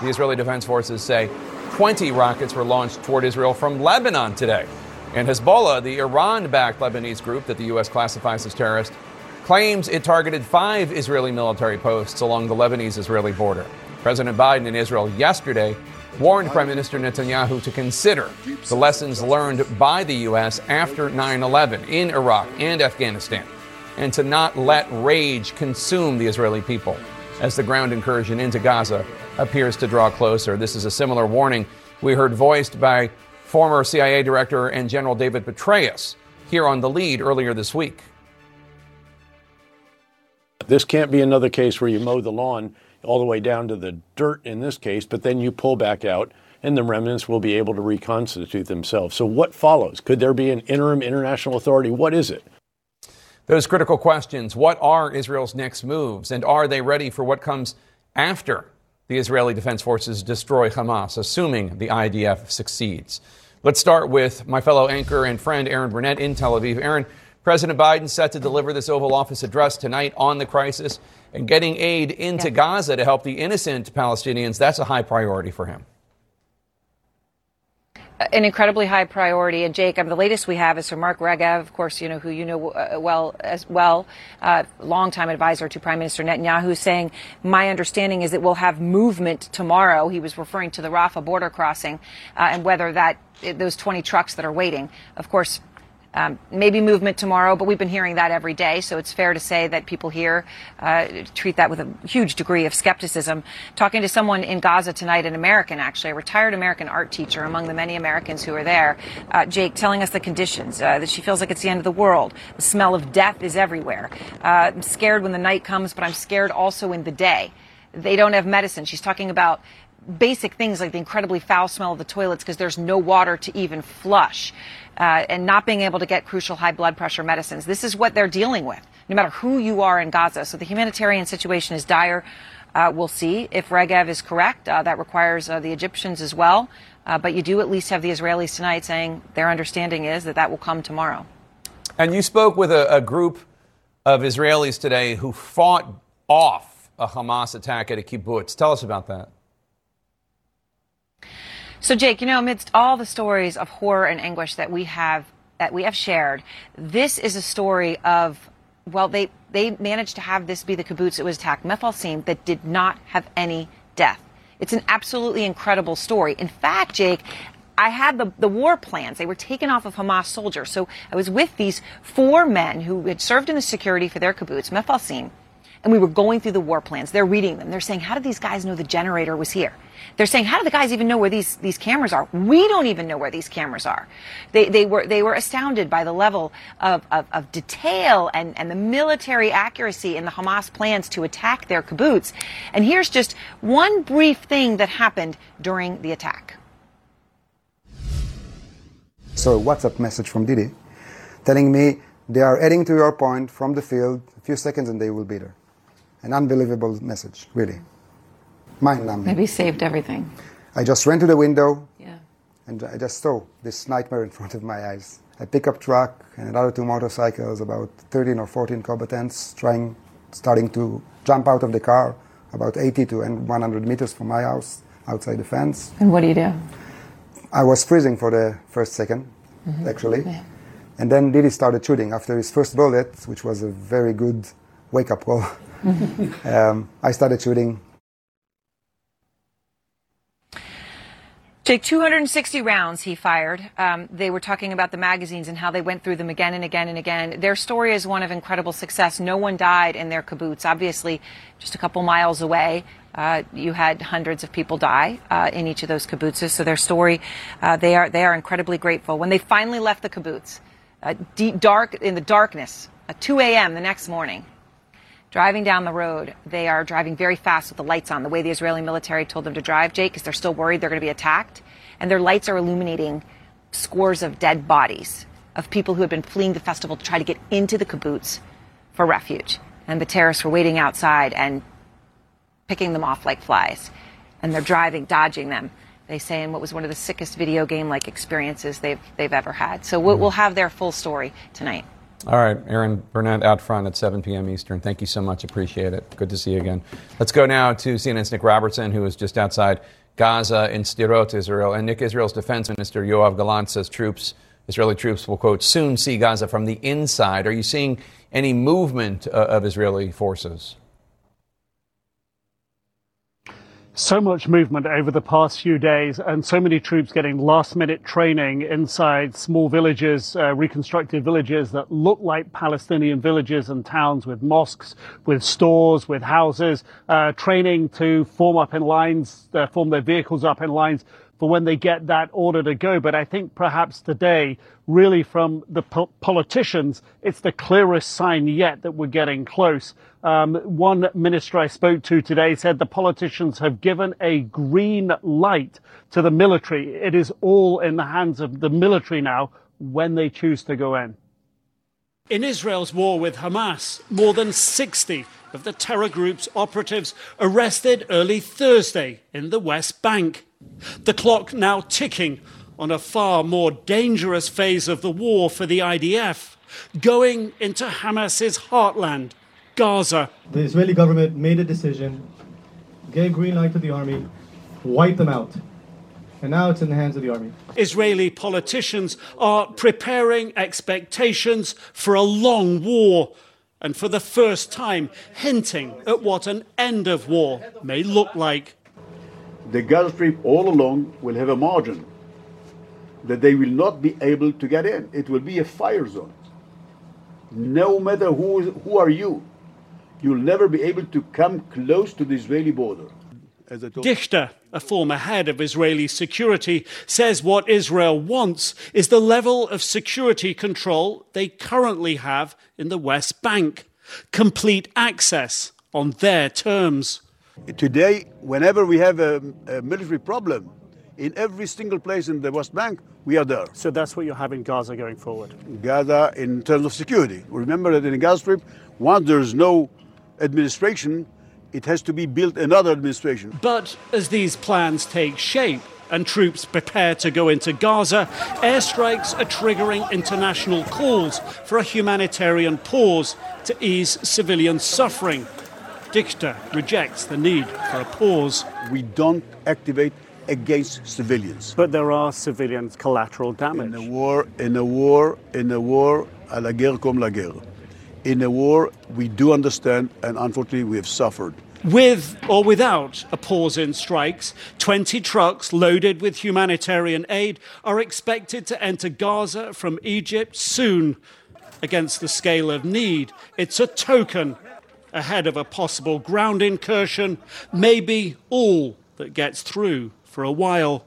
The Israeli Defense Forces say 20 rockets were launched toward Israel from Lebanon today. And Hezbollah, the Iran-backed Lebanese group that the U.S. classifies as terrorist, claims it targeted 5 Israeli military posts along the Lebanese-Israeli border. President Biden in Israel yesterday warned Prime Minister Netanyahu to consider the lessons learned by the U.S. after 9/11 in Iraq and Afghanistan, and to not let rage consume the Israeli people as the ground incursion into Gaza appears to draw closer. This is a similar warning we heard voiced by former CIA Director and General David Petraeus here on The Lead earlier this week. This can't be another case where you mow the lawn all the way down to the dirt in this case, but then you pull back out and the remnants will be able to reconstitute themselves. So what follows? Could there be an interim international authority? What is it? Those critical questions. What are Israel's next moves, and are they ready for what comes after the Israeli Defense Forces destroy Hamas, assuming the IDF succeeds? Let's start with my fellow anchor and friend Erin Burnett in Tel Aviv. Erin, President Biden set to deliver this Oval Office address tonight on the crisis and getting aid into Gaza to help the innocent Palestinians. That's a high priority for him. An incredibly high priority. And Jake, the latest we have is from Mark Regev, of course, you know, who you know well as well, longtime advisor to Prime Minister Netanyahu, saying, my understanding is that we'll have movement tomorrow. He was referring to the Rafah border crossing and whether that those 20 trucks that are waiting, of course, maybe movement tomorrow, but we've been hearing that every day. So it's fair to say that people here treat that with a huge degree of skepticism. Talking to someone in Gaza tonight, an American, actually, a retired American art teacher among the many Americans who are there, Jake, telling us the conditions, that she feels like it's the end of the world. The smell of death is everywhere. I'm scared when the night comes, but I'm scared also in the day. They don't have medicine. She's talking about basic things like the incredibly foul smell of the toilets because there's no water to even flush. And not being able to get crucial high blood pressure medicines. This is what they're dealing with, no matter who you are in Gaza. So the humanitarian situation is dire. We'll see if Regev is correct. That requires the Egyptians as well. But you do at least have the Israelis tonight saying their understanding is that that will come tomorrow. And you spoke with a group of Israelis today who fought off a Hamas attack at a kibbutz. Tell us about that. So, Jake, you know, amidst all the stories of horror and anguish that we have shared, this is a story of, well, they managed to have this be the kibbutz that was attacked, Mefalsim, that did not have any death. It's an absolutely incredible story. In fact, Jake, I had the war plans. They were taken off of Hamas soldiers. So I was with these 4 men who had served in the security for their kibbutz, Mefalsim. and we were going through the war plans. They're reading them. They're saying, how did these guys know the generator was here? They're saying, how do the guys even know where these cameras are? We don't even know where these cameras are. They were astounded by the level of detail and the military accuracy in the Hamas plans to attack their kibbutz. And here's just one brief thing that happened during the attack. So a WhatsApp message from Didi telling me they are heading to your point from the field, a few seconds and they will be there. An unbelievable message, really. Mind-numbing. Maybe saved everything. I just ran to the window, and I just saw this nightmare in front of my eyes. A pickup truck and another two motorcycles, about 13 or 14 combatants, starting to jump out of the car, about 80 to 100 meters from my house, outside the fence. And what do you do? I was freezing for the first second, actually. Yeah. And then Didi started shooting. After his first bullet, which was a very good wake-up call, I started shooting. Jake, 260 rounds he fired. They were talking about the magazines and how they went through them again and again and again. Their story is one of incredible success. No one died in their kibbutz. Obviously, just a couple miles away, you had hundreds of people die in each of those kibbutzes. So their story, they are incredibly grateful. When they finally left the kibbutz, in the darkness, 2 a.m. the next morning, driving down the road, they are driving very fast with the lights on, the way the Israeli military told them to drive, Jake, because they're still worried they're going to be attacked. And their lights are illuminating scores of dead bodies of people who had been fleeing the festival to try to get into the kibbutz for refuge. And the terrorists were waiting outside and picking them off like flies. And they're driving, dodging them, they say, in what was one of the sickest video game-like experiences they've ever had. So we'll have their full story tonight. All right, Erin Burnett out front at 7 p.m. Eastern. Thank you so much. Appreciate it. Good to see you again. Let's go now to CNN's Nic Robertson, who is just outside Gaza in Sderot, Israel. And Nick, Israel's defense minister Yoav Gallant says Israeli troops will, quote, soon see Gaza from the inside. Are you seeing any movement of Israeli forces? So much movement over the past few days, and so many troops getting last-minute training inside small villages, reconstructed villages that look like Palestinian villages and towns with mosques, with stores, with houses, training to form up in lines, form their vehicles up in lines for when they get that order to go. But I think perhaps today, really from the politicians, it's the clearest sign yet that we're getting close. One minister I spoke to today said the politicians have given a green light to the military. It is all in the hands of the military now when they choose to go in. In Israel's war with Hamas, more than 60 of the terror group's operatives arrested early Thursday in the West Bank. The clock now ticking on a far more dangerous phase of the war for the IDF, going into Hamas's heartland, Gaza. The Israeli government made a decision, gave green light to the army, wiped them out. And now it's in the hands of the army. Israeli politicians are preparing expectations for a long war, and for the first time hinting at what an end of war may look like. The Gaza Strip all along will have a margin that they will not be able to get in. It will be a fire zone. No matter who are you, you'll never be able to come close to the Israeli border. Dichter, a former head of Israeli security, says what Israel wants is the level of security control they currently have in the West Bank. Complete access on their terms. Today, whenever we have a military problem, in every single place in the West Bank, we are there. So that's what you'll have in Gaza going forward? Gaza in terms of security. Remember that in the Gaza Strip, once there's no administration, it has to be built another administration. But as these plans take shape and troops prepare to go into Gaza, airstrikes are triggering international calls for a humanitarian pause to ease civilian suffering. Dichter rejects the need for a pause. We don't activate against civilians. But there are civilians collateral damage. In a war, à la guerre comme la guerre. In a war, we do understand, and unfortunately we have suffered. With or without a pause in strikes, 20 trucks loaded with humanitarian aid are expected to enter Gaza from Egypt soon. Against the scale of need, it's a token ahead of a possible ground incursion may be all that gets through for a while.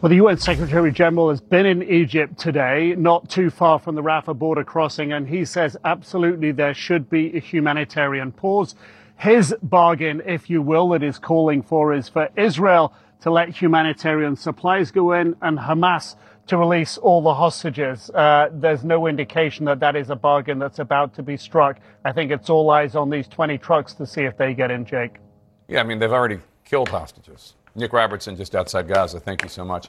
Well, the UN Secretary General has been in Egypt today, not too far from the Rafah border crossing, and he says absolutely there should be a humanitarian pause. His bargain, if you will, that he's calling for is for Israel to let humanitarian supplies go in and Hamas to release all the hostages. There's no indication that that is a bargain that's about to be struck. I think it's all eyes on these 20 trucks to see if they get in, Jake. Yeah, I mean, they've already killed hostages. Nic Robertson, just outside Gaza. Thank you so much.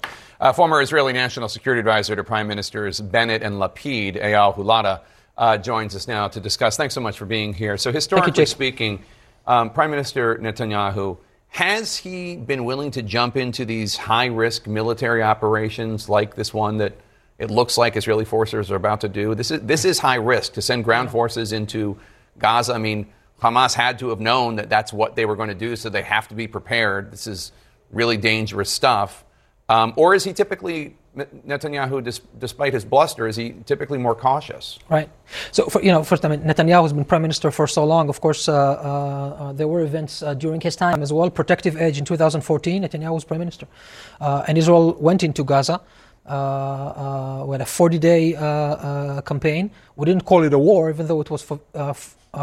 Former Israeli National Security Advisor to Prime Ministers Bennett and Lapid, Eyal Hulata, joins us now to discuss. Thanks so much for being here. So historically speaking, Prime Minister Netanyahu, has he been willing to jump into these high-risk military operations like this one that it looks like Israeli forces are about to do? This is high risk to send ground forces into Gaza. I mean, Hamas had to have known that that's what they were going to do, so they have to be prepared. This is really dangerous stuff. Or is he typically, Netanyahu, despite his bluster, is he typically more cautious? Right. So, first, I mean, Netanyahu has been prime minister for so long. Of course, there were events during his time as well. Protective Edge in 2014, Netanyahu was prime minister. And Israel went into Gaza. We had a 40-day campaign. We didn't call it a war, even though it was for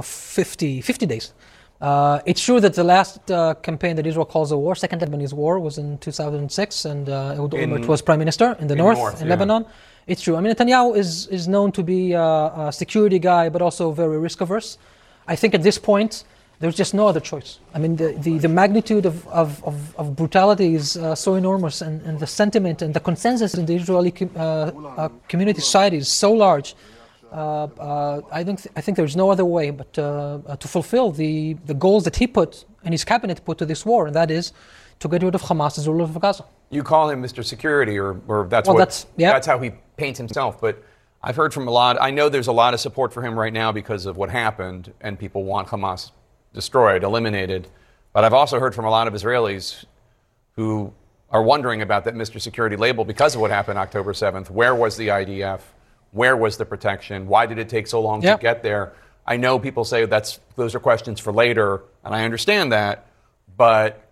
50 days. It's true that the last campaign that Israel calls a war, Second Lebanese War, was in 2006, and Olmert was prime minister in the north, in Lebanon. Yeah. It's true. I mean, Netanyahu is known to be a security guy, but also very risk-averse. I think at this point, there's just no other choice. I mean, the magnitude of brutality is so enormous, and the sentiment and the consensus in the Israeli community society is so large. I think there's no other way but to fulfill the goals that he put and his cabinet put to this war, and that is to get rid of Hamas as ruler of Gaza. You call him Mr. Security, or that's how he paints himself. But I've heard from a lot. I know there's a lot of support for him right now because of what happened, and people want Hamas destroyed, eliminated. But I've also heard from a lot of Israelis who are wondering about that Mr. Security label because of what happened October 7th. Where was the IDF? Where was the protection? Why did it take so long to get there? I know people say those are questions for later, and I understand that, but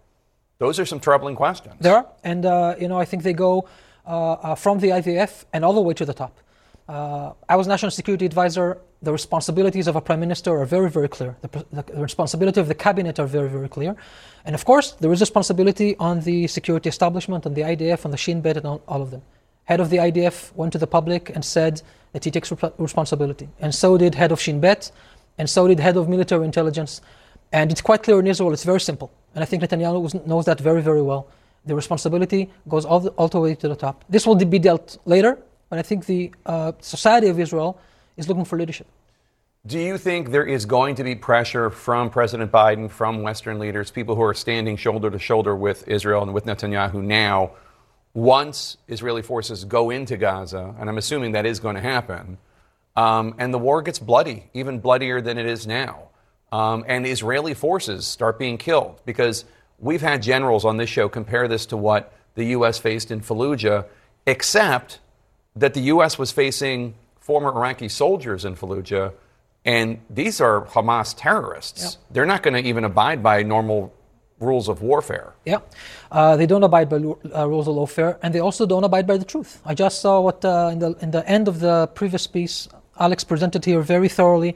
those are some troubling questions. There are, and I think they go from the IDF and all the way to the top. I was National Security Advisor. The responsibilities of a prime minister are very, very clear. The responsibility of the cabinet are very, very clear. And of course, there is responsibility on the security establishment, on the IDF, on the Shin Bet, and all of them. Head of the IDF went to the public and said that he takes responsibility. And so did head of Shin Bet, and so did head of military intelligence. And it's quite clear in Israel, it's very simple. And I think Netanyahu knows that very, very well. The responsibility goes all the way to the top. This will be dealt later, but I think the society of Israel is looking for leadership. Do you think there is going to be pressure from President Biden, from Western leaders, people who are standing shoulder to shoulder with Israel and with Netanyahu now, once Israeli forces go into Gaza, and I'm assuming that is going to happen, and the war gets bloody, even bloodier than it is now, and Israeli forces start being killed? Because we've had generals on this show compare this to what the U.S. faced in Fallujah, except that the U.S. was facing former Iraqi soldiers in Fallujah, and these are Hamas terrorists. Yeah. They're not going to even abide by normal rules of warfare. Yeah. They don't abide by rules of warfare, and they also don't abide by the truth. I just saw what in the end of the previous piece Alex presented here very thoroughly.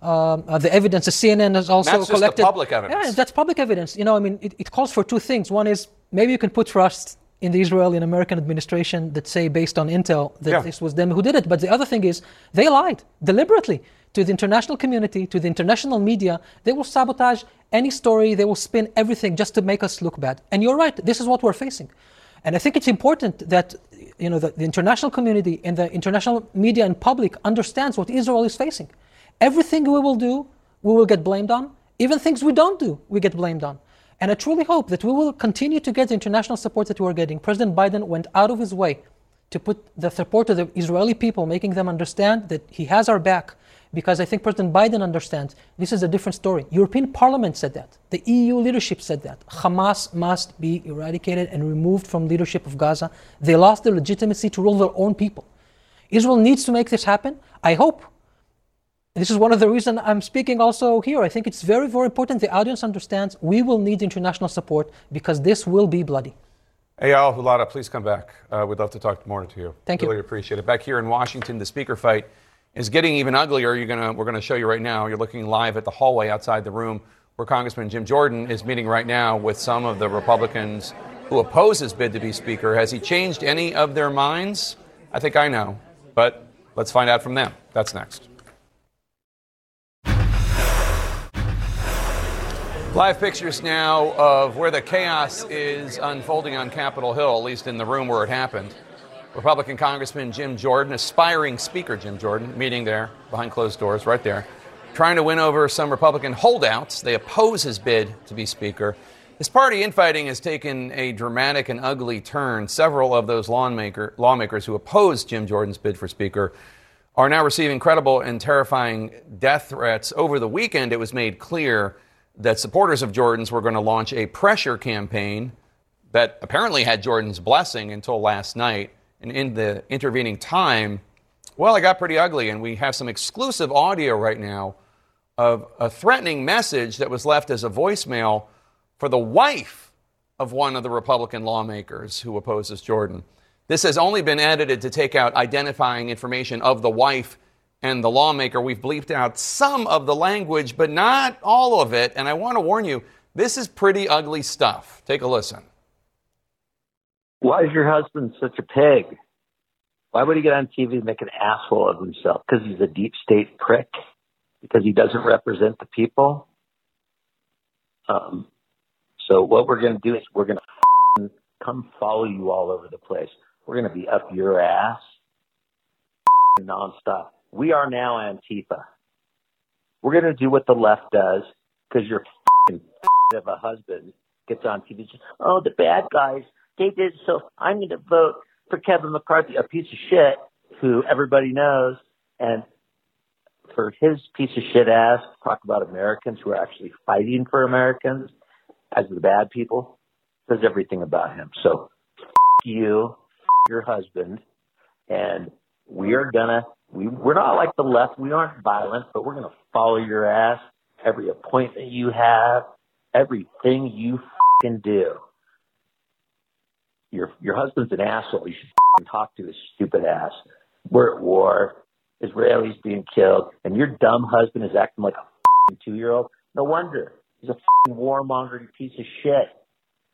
The evidence, the CNN has also collected. That's just the public evidence. Yeah, that's public evidence. It calls for two things. One is maybe you can put trust in the Israeli and American administration that say based on intel that this was them who did it. But the other thing is they lied deliberately to the international community, to the international media. They will sabotage any story. They will spin everything just to make us look bad. And you're right. This is what we're facing. And I think it's important that the international community and the international media and public understands what Israel is facing. Everything we will do, we will get blamed on. Even things we don't do, we get blamed on. And I truly hope that we will continue to get the international support that we are getting. President Biden went out of his way to put the support to the Israeli people, making them understand that he has our back, because I think President Biden understands this is a different story. European Parliament said that. The EU leadership said that. Hamas must be eradicated and removed from leadership of Gaza. They lost their legitimacy to rule their own people. Israel needs to make this happen. I hope This is one of the reasons I'm speaking also here. I think it's very, very important the audience understands we will need international support because this will be bloody. Eyal Hulata, please come back. We'd love to talk more to you. Thank you. Really appreciate it. Back here in Washington, the speaker fight is getting even uglier. We're going to show you right now. You're looking live at the hallway outside the room where Congressman Jim Jordan is meeting right now with some of the Republicans who oppose his bid to be speaker. Has he changed any of their minds? I think I know, but let's find out from them. That's next. Live pictures now of where the chaos is unfolding on Capitol Hill, at least in the room where it happened. Republican Congressman Jim Jordan, aspiring Speaker Jim Jordan, meeting there behind closed doors right there, trying to win over some Republican holdouts. They oppose his bid to be Speaker. His party infighting has taken a dramatic and ugly turn. Several of those lawmakers who opposed Jim Jordan's bid for Speaker are now receiving credible and terrifying death threats. Over the weekend, it was made clear that supporters of Jordan's were going to launch a pressure campaign that apparently had Jordan's blessing until last night. And in the intervening time, well, it got pretty ugly. And we have some exclusive audio right now of a threatening message that was left as a voicemail for the wife of one of the Republican lawmakers who opposes Jordan. This has only been edited to take out identifying information of the wife and the lawmaker. We've bleeped out some of the language, but not all of it. And I want to warn you, this is pretty ugly stuff. Take a listen. Why is your husband such a pig? Why would he get on TV and make an asshole of himself? Because he's a deep state prick? Because he doesn't represent the people? So what we're going to do is we're going to come follow you all over the place. We're going to be up your ass nonstop. We are now Antifa. We're going to do what the left does because your of a husband gets on TV. Just, oh, the bad guys, they did. So I'm going to vote for Kevin McCarthy, a piece of shit who everybody knows. And for his piece of shit ass, talk about Americans who are actually fighting for Americans as the bad people, says everything about him. So you, your husband, and we are going to. We're not like the left. We aren't violent, but we're going to follow your ass, every appointment you have, everything you f***ing do. Your husband's an asshole. You should f***ing talk to his stupid ass. We're at war. Israelis being killed. And your dumb husband is acting like a f***ing 2-year-old. No wonder. He's a f***ing warmongering piece of shit.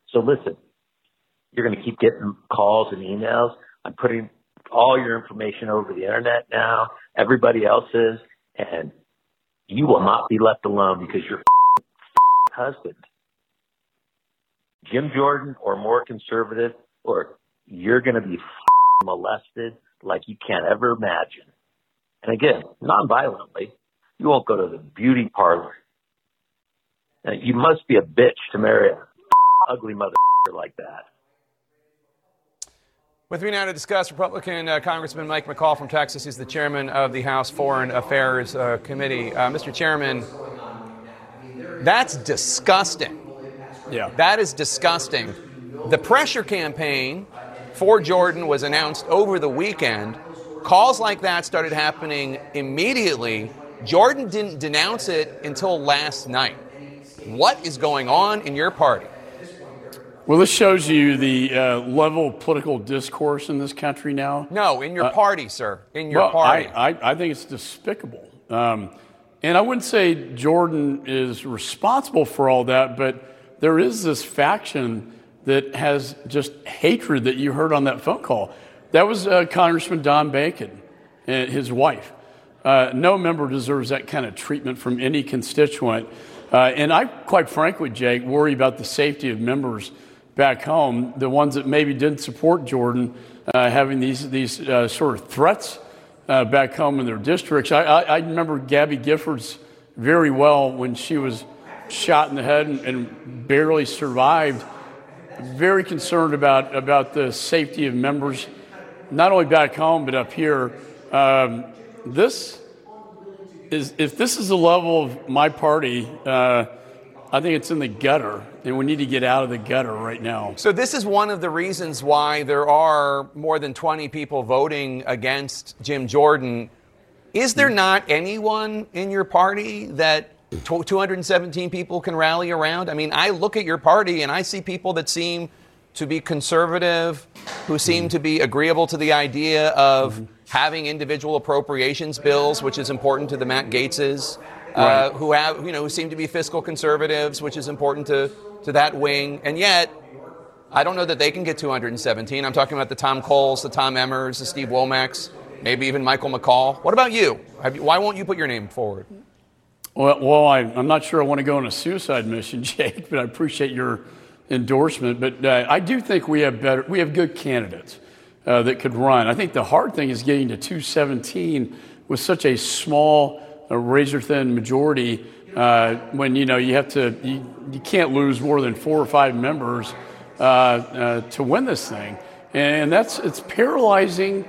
So listen, you're going to keep getting calls and emails. I'm putting all your information over the internet now, everybody else's, and you will not be left alone because your husband, Jim Jordan, or more conservative, or you're going to be molested like you can't ever imagine. And again, non-violently, you won't go to the beauty parlor. Now, you must be a bitch to marry an ugly mother like that. With me now to discuss, Republican Congressman Mike McCall from Texas. He's the chairman of the House Foreign Affairs Committee. Mr. Chairman, that's disgusting. Yeah. That is disgusting. The pressure campaign for Jordan was announced over the weekend. Calls like that started happening immediately. Jordan didn't denounce it until last night. What is going on in your party? Well, this shows you the level of political discourse in this country now. No, in your party, sir. In your party. I think it's despicable. And I wouldn't say Jordan is responsible for all that, but there is this faction that has just hatred that you heard on that phone call. That was Congressman Don Bacon and his wife. No member deserves that kind of treatment from any constituent. And I, quite frankly, Jake, worry about the safety of members back home, the ones that maybe didn't support Jordan, having these sort of threats back home in their districts. I remember Gabby Giffords very well when she was shot in the head and barely survived. Very concerned about the safety of members, not only back home but up here. If this is the level of my party, I think it's in the gutter, and we need to get out of the gutter right now. So this is one of the reasons why there are more than 20 people voting against Jim Jordan. Is there not anyone in your party that 217 people can rally around? I mean, I look at your party and I see people that seem to be conservative, who seem to be agreeable to the idea of having individual appropriations bills, which is important to the Matt Gaetzes, who have, you know, who seem to be fiscal conservatives, which is important to that wing. And yet, I don't know that they can get 217. I'm talking about the Tom Coles, the Tom Emmers, the Steve Womacks, maybe even Michael McCall. What about you? Why won't you put your name forward? Well, I'm not sure I want to go on a suicide mission, Jake, but I appreciate your endorsement. But I do think we have good candidates that could run. I think the hard thing is getting to 217 with such a small, razor-thin majority. When you know you have to, you can't lose more than 4 or 5 members to win this thing, and it's paralyzing.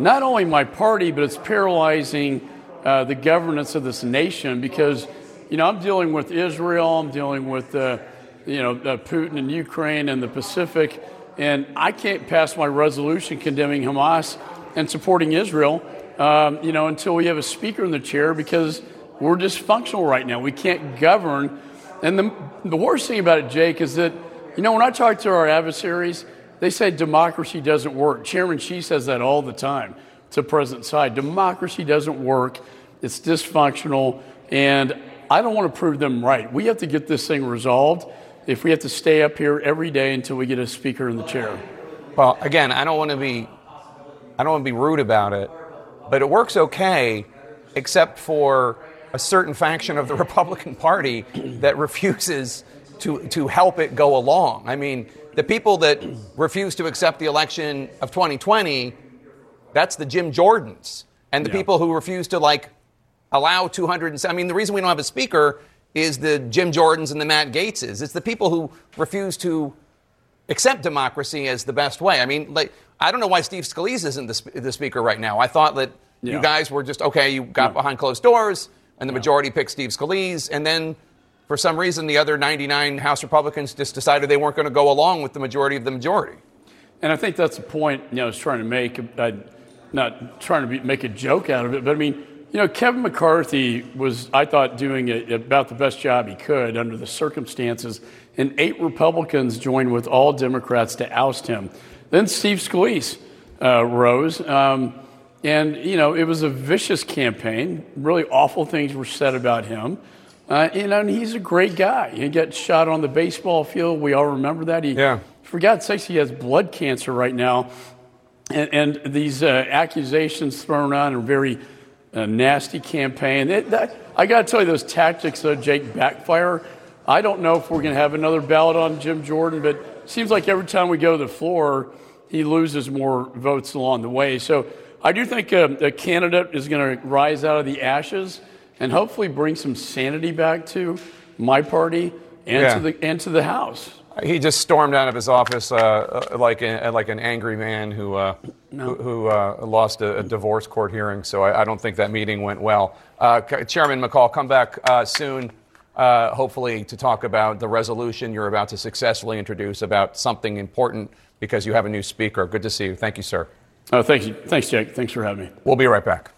Not only my party, but it's paralyzing the governance of this nation because, you know, I'm dealing with Israel, I'm dealing with, Putin and Ukraine and the Pacific, and I can't pass my resolution condemning Hamas and supporting Israel, until we have a speaker in the chair because we're dysfunctional right now. We can't govern. And the worst thing about it, Jake, is that, you know, when I talk to our adversaries, they say democracy doesn't work. Chairman Xi says that all the time to President Tsai. Democracy doesn't work. It's dysfunctional. And I don't want to prove them right. We have to get this thing resolved if we have to stay up here every day until we get a speaker in the chair. Well, again, I don't want to be rude about it, but it works okay, except for a certain faction of the Republican Party that refuses to help it go along. I mean, the people that refuse to accept the election of 2020, that's the Jim Jordans. And the people who refuse to, allow 200... I mean, the reason we don't have a speaker is the Jim Jordans and the Matt Gaetzes. It's the people who refuse to accept democracy as the best way. I mean, I don't know why Steve Scalise isn't the speaker right now. I thought that you guys were just, you got behind closed doors, and the majority picked Steve Scalise, and then... For some reason, the other 99 House Republicans just decided they weren't going to go along with the majority of the majority. And I think that's the point I was trying to make. I'm not trying to make a joke out of it, but I mean, Kevin McCarthy was, I thought, doing about the best job he could under the circumstances, and 8 Republicans joined with all Democrats to oust him. Then Steve Scalise rose, and, it was a vicious campaign. Really awful things were said about him. And he's a great guy. He got shot on the baseball field. We all remember that. For God's sakes, he has blood cancer right now. And these accusations thrown on a very nasty campaign. I got to tell you, those tactics, though, Jake, backfire. I don't know if we're going to have another ballot on Jim Jordan, but it seems like every time we go to the floor, he loses more votes along the way. So I do think a candidate is going to rise out of the ashes and hopefully bring some sanity back to my party and to the House. He just stormed out of his office like an angry man who lost a divorce court hearing. So I don't think that meeting went well. Chairman McCall, come back soon, hopefully, to talk about the resolution you're about to successfully introduce about something important because you have a new speaker. Good to see you. Thank you, sir. Oh, thank you. Thanks, Jake. Thanks for having me. We'll be right back.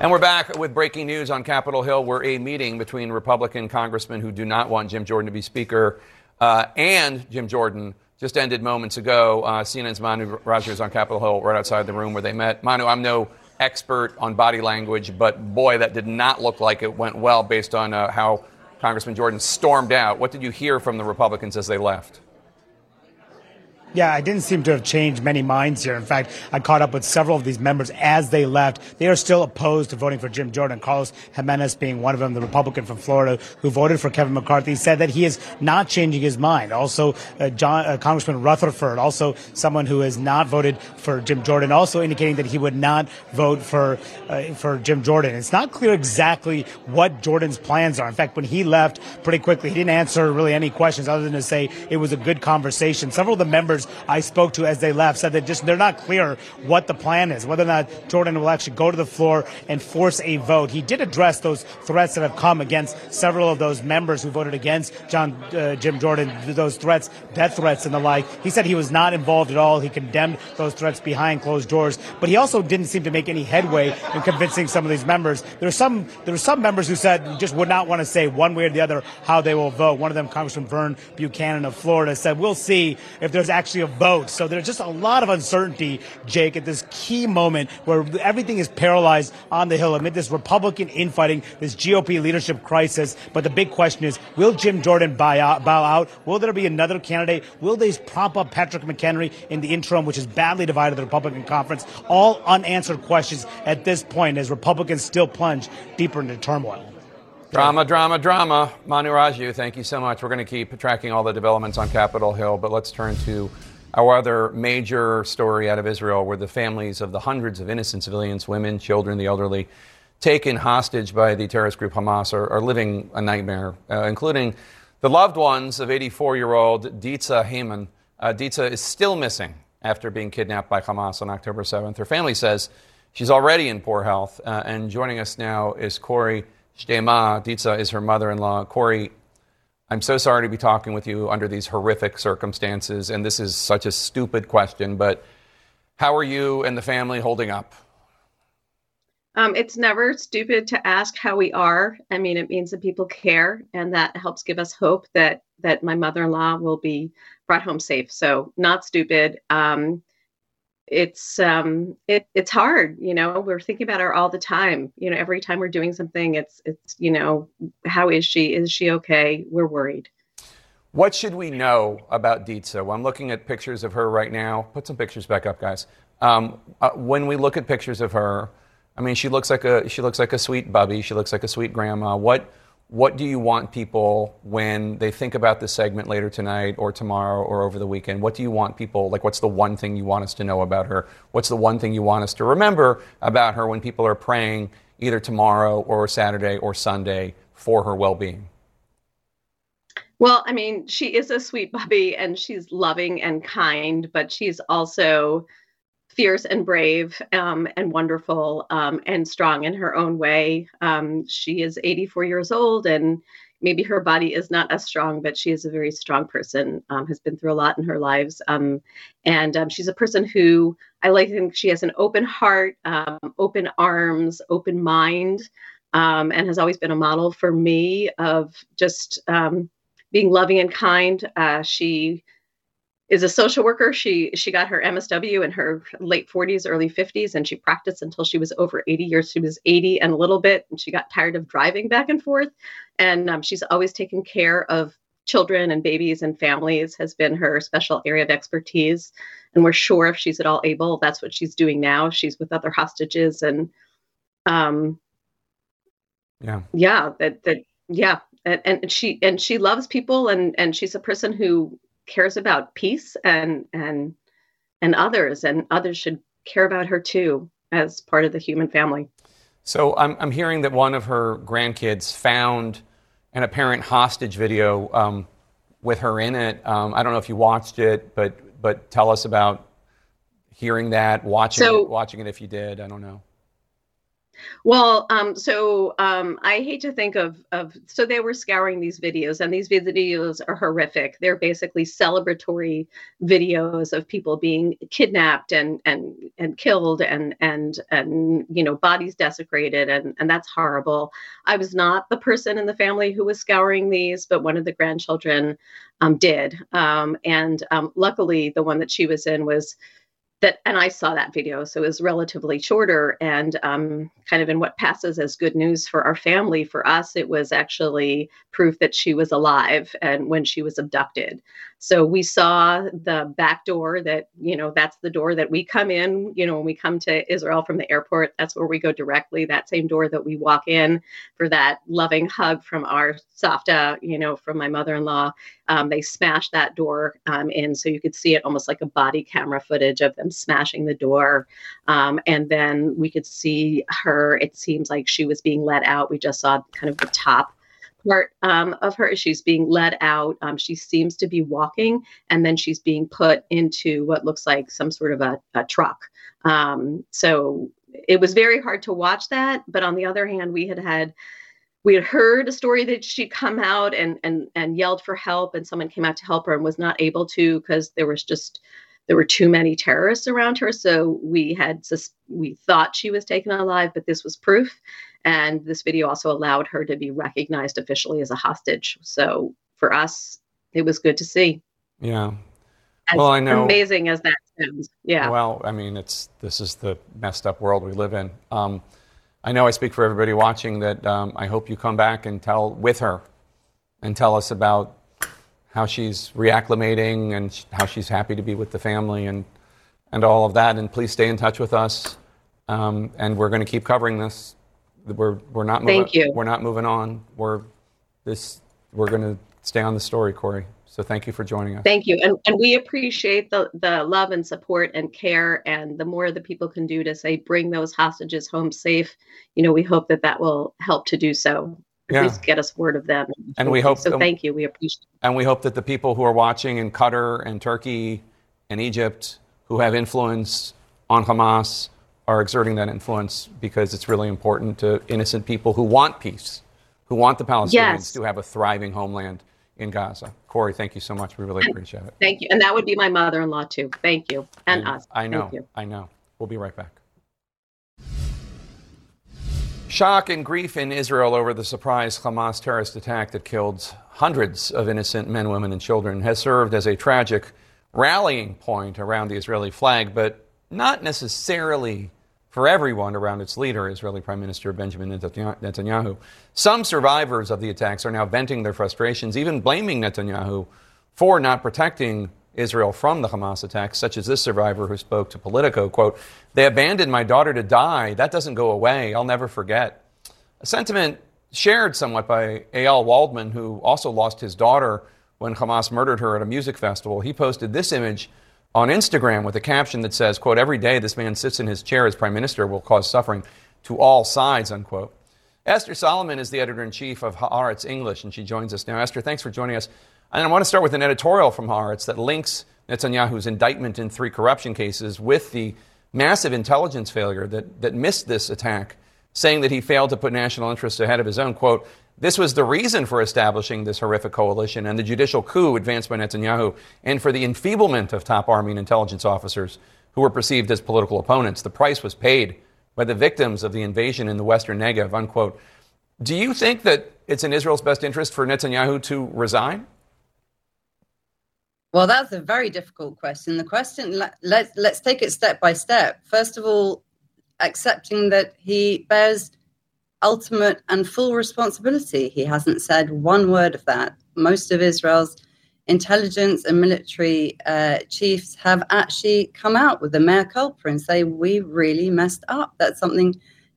And we're back with breaking news on Capitol Hill, where a meeting between Republican congressmen who do not want Jim Jordan to be speaker and Jim Jordan just ended moments ago. CNN's Manu Rajah is on Capitol Hill right outside the room where they met. Manu, I'm no expert on body language, but boy, that did not look like it went well based on how Congressman Jordan stormed out. What did you hear from the Republicans as they left? Yeah, I didn't seem to have changed many minds here. In fact, I caught up with several of these members as they left. They are still opposed to voting for Jim Jordan. Carlos Jimenez being one of them, the Republican from Florida who voted for Kevin McCarthy, said that he is not changing his mind. Also, Congressman Rutherford, also someone who has not voted for Jim Jordan, also indicating that he would not vote for Jim Jordan. It's not clear exactly what Jordan's plans are. In fact, when he left pretty quickly, he didn't answer really any questions other than to say it was a good conversation. Several of the members others I spoke to as they left said that just they're not clear what the plan is, whether or not Jordan will actually go to the floor and force a vote. He did address those threats that have come against several of those members who voted against Jim Jordan, those threats, death threats and the like. He said he was not involved at all. He condemned those threats behind closed doors, but he also didn't seem to make any headway in convincing some of these members. There were some members who said just would not want to say one way or the other how they will vote. One of them, Congressman Vern Buchanan of Florida, said we'll see if there's actually a vote. So there's just a lot of uncertainty, Jake, at this key moment where everything is paralyzed on the Hill amid this Republican infighting, this GOP leadership crisis. But the big question is, will Jim Jordan bow out? Will there be another candidate? Will they prop up Patrick McHenry in the interim, which is badly divided the Republican conference? All unanswered questions at this point as Republicans still plunge deeper into turmoil. Drama. Manu Raju, thank you so much. We're going to keep tracking all the developments on Capitol Hill, but let's turn to our other major story out of Israel, where the families of the hundreds of innocent civilians, women, children, the elderly, taken hostage by the terrorist group Hamas are living a nightmare, including the loved ones of 84-year-old Ditza Hayman. Ditza is still missing after being kidnapped by Hamas on October 7th. Her family says she's already in poor health. And joining us now is Corey Shdema. Ditza is her mother-in-law. Corey, I'm so sorry to be talking with you under these horrific circumstances. And this is such a stupid question, but how are you and the family holding up? It's never stupid to ask how we are. I mean, it means that people care, and that helps give us hope that my mother-in-law will be brought home safe. So not stupid. It's hard. You know, we're thinking about her all the time. You know, every time we're doing something, it's you know, how is she? Is she okay? We're worried. What should we know about Ditza? Well, I'm looking at pictures of her right now. Put some pictures back up, guys. When we look at pictures of her, I mean, she looks like a sweet bubby. She looks like a sweet grandma. What do you want people, when they think about this segment later tonight or tomorrow or over the weekend, what do you want people, like, what's the one thing you want us to know about her? What's the one thing you want us to remember about her when people are praying either tomorrow or Saturday or Sunday for her well-being? Well, I mean, she is a sweet bubby, and she's loving and kind, but she's also fierce and brave and wonderful and strong in her own way. She is 84 years old, and maybe her body is not as strong, but she is a very strong person, has been through a lot in her lives. And she's a person who I like to think she has an open heart, open arms, open mind, and has always been a model for me of just being loving and kind. She is a social worker. She got her MSW in her late 40s, early 50s, and she practiced until she was over 80 years. She was 80 and a little bit, and she got tired of driving back and forth. And she's always taken care of children and babies and families, has been her special area of expertise. And we're sure, if she's at all able, that's what she's doing now. She's with other hostages, and and she loves people, and she's a person who cares about peace and others, and others should care about her too as part of the human family. So I'm hearing that one of her grandkids found an apparent hostage video with her in it. I don't know if you watched it, but tell us about hearing that, watching it if you did. I don't know. Well, I hate to think so they were scouring these videos, and these videos are horrific. They're basically celebratory videos of people being kidnapped and killed and you know, bodies desecrated, and that's horrible. I was not the person in the family who was scouring these, but one of the grandchildren did. Luckily, the one that she was in was that, and I saw that video, so it was relatively shorter, and kind of in what passes as good news for our family. For us, it was actually proof that she was alive and when she was abducted. So we saw the back door that, you know, that's the door that we come in, you know, when we come to Israel from the airport, that's where we go directly, that same door that we walk in for that loving hug from our Safta, you know, from my mother-in-law. They smashed that door in, so you could see it almost like a body camera footage of them smashing the door. And then we could see her, it seems like she was being let out. We just saw kind of the top part of her is she's being led out. She seems to be walking, and then she's being put into what looks like some sort of a truck. So it was very hard to watch that. But on the other hand, we had heard a story that she'd come out and yelled for help, and someone came out to help her and was not able to because there were too many terrorists around her. So we thought she was taken alive, but this was proof. And this video also allowed her to be recognized officially as a hostage. So for us, it was good to see. Yeah. Well, I know. Amazing as that sounds. Yeah. Well, I mean, this is the messed up world we live in. I know I speak for everybody watching that I hope you come back and tell us about how she's reacclimating and how she's happy to be with the family and all of that. And please stay in touch with us. And we're going to keep covering this. We're not moving. Thank you. We're not moving on. We're going to stay on the story, Corey. So thank you for joining us. Thank you. And we appreciate the love and support and care. And the more the people can do to say, bring those hostages home safe, we hope that will help to do so. Yeah. Please get us word of them. And we hope so. Thank you. We appreciate it. And we hope that the people who are watching in Qatar and Turkey and Egypt who have influence on Hamas are exerting that influence, because it's really important to innocent people who want peace, who want the Palestinians to have a thriving homeland in Gaza. Corey, thank you so much. We really appreciate it. Thank you. And that would be my mother-in-law, too. Thank you. And us. I know. Thank you. I know. We'll be right back. Shock and grief in Israel over the surprise Hamas terrorist attack that killed hundreds of innocent men, women, and children has served as a tragic rallying point around the Israeli flag, but not necessarily for everyone around its leader, Israeli Prime Minister Benjamin Netanyahu. Some survivors of the attacks are now venting their frustrations, even blaming Netanyahu for not protecting Israel from the Hamas attacks, such as this survivor who spoke to Politico, quote, "They abandoned my daughter to die. That doesn't go away. I'll never forget." A sentiment shared somewhat by Eyal Waldman, who also lost his daughter when Hamas murdered her at a music festival. He posted this image on Instagram with a caption that says, quote, "Every day this man sits in his chair as prime minister will cause suffering to all sides," unquote. Esther Solomon is the editor-in-chief of Haaretz English, and she joins us now. Esther, thanks for joining us. And I want to start with an editorial from Haaretz that links Netanyahu's indictment in 3 corruption cases with the massive intelligence failure that missed this attack, saying that he failed to put national interests ahead of his own. Quote, "This was the reason for establishing this horrific coalition and the judicial coup advanced by Netanyahu, and for the enfeeblement of top army and intelligence officers who were perceived as political opponents. The price was paid by the victims of the invasion in the Western Negev," unquote. Do you think that it's in Israel's best interest for Netanyahu to resign? Well, that's a very difficult question. The question, let's take it step by step. First of all, accepting that he bears ultimate and full responsibility. He hasn't said one word of that. Most of Israel's intelligence and military chiefs have actually come out with the mea culpa and say, we really messed up. That's something,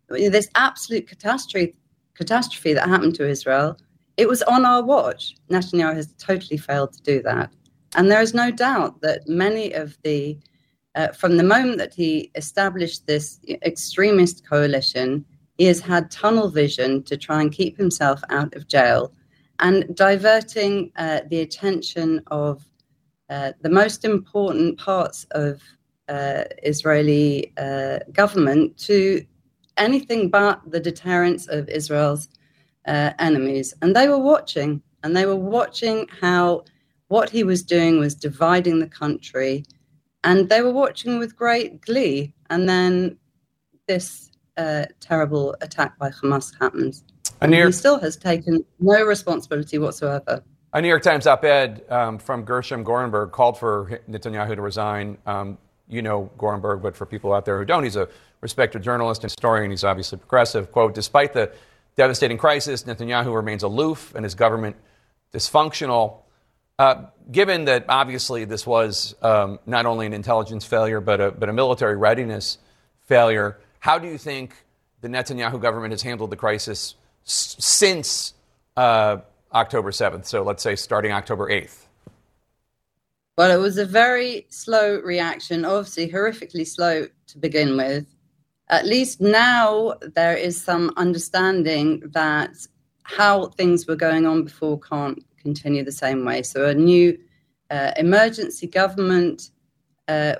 this absolute catastrophe that happened to Israel, it was on our watch. Netanyahu has totally failed to do that. And there is no doubt that many of the, from the moment that he established this extremist coalition, he has had tunnel vision to try and keep himself out of jail and diverting the attention of the most important parts of Israeli government to anything but the deterrence of Israel's enemies. And they were watching, how what he was doing was dividing the country, and they were watching with great glee. And then this terrible attack by Hamas happens. He still has taken no responsibility whatsoever. A New York Times op-ed from Gershom Gorenberg called for Netanyahu to resign. You know Gorenberg, but for people out there who don't, he's a respected journalist and historian. He's obviously progressive. Quote, "Despite the devastating crisis, Netanyahu remains aloof and his government dysfunctional." Given that obviously this was not only an intelligence failure, but a military readiness failure, how do you think the Netanyahu government has handled the crisis since October 7th? So let's say starting October 8th. Well, it was a very slow reaction, obviously horrifically slow to begin with. At least now there is some understanding that how things were going on before can't continue the same way. So a new emergency government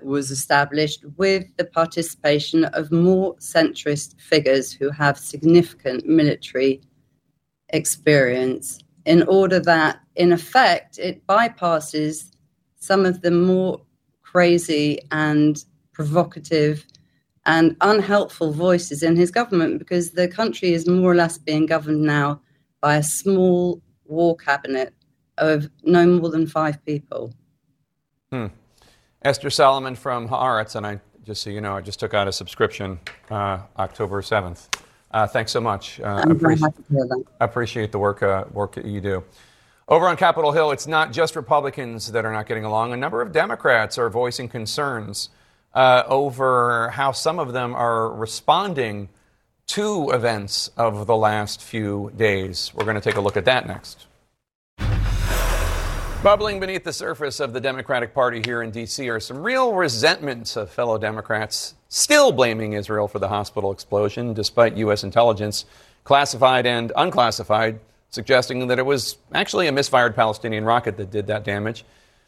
was established with the participation of more centrist figures who have significant military experience, in order that, in effect, it bypasses some of the more crazy and provocative and unhelpful voices in his government, because the country is more or less being governed now by a small war cabinet of no more than 5 people. Esther Solomon from Haaretz, and I, just so you know, I just took out a subscription October 7th. Thanks so much. Appreciate the work that you do. Over on Capitol Hill, it's not just Republicans that are not getting along. A number of Democrats are voicing concerns over how some of them are responding to events of the last few days. We're going to take a look at that next. Bubbling beneath the surface of the Democratic Party here in D.C. are some real resentments of fellow Democrats still blaming Israel for the hospital explosion, despite U.S. intelligence, classified and unclassified, suggesting that it was actually a misfired Palestinian rocket that did that damage.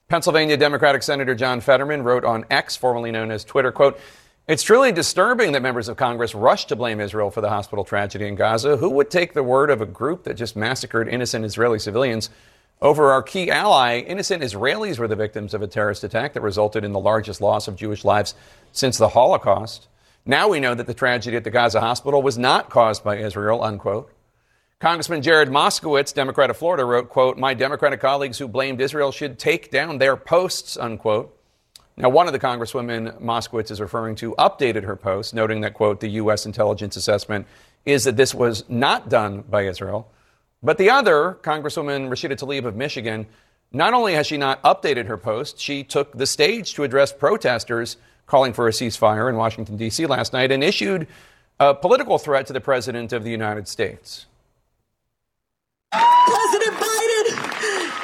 Pennsylvania Democratic Senator John Fetterman wrote on X, formerly known as Twitter, quote, "It's truly disturbing that members of Congress rush to blame Israel for the hospital tragedy in Gaza. Who would take the word of a group that just massacred innocent Israeli civilians over our key ally? Innocent Israelis were the victims of a terrorist attack that resulted in the largest loss of Jewish lives since the Holocaust. Now we know that the tragedy at the Gaza hospital was not caused by Israel," unquote. Congressman Jared Moskowitz, Democrat of Florida, wrote, quote, "My Democratic colleagues who blamed Israel should take down their posts," unquote. Now, one of the congresswomen Moskowitz is referring to updated her post, noting that, quote, "The U.S. intelligence assessment is that this was not done by Israel." But the other, Congresswoman Rashida Tlaib of Michigan, not only has she not updated her post, she took the stage to address protesters calling for a ceasefire in Washington, D.C. last night, and issued a political threat to the President of the United States. President Biden,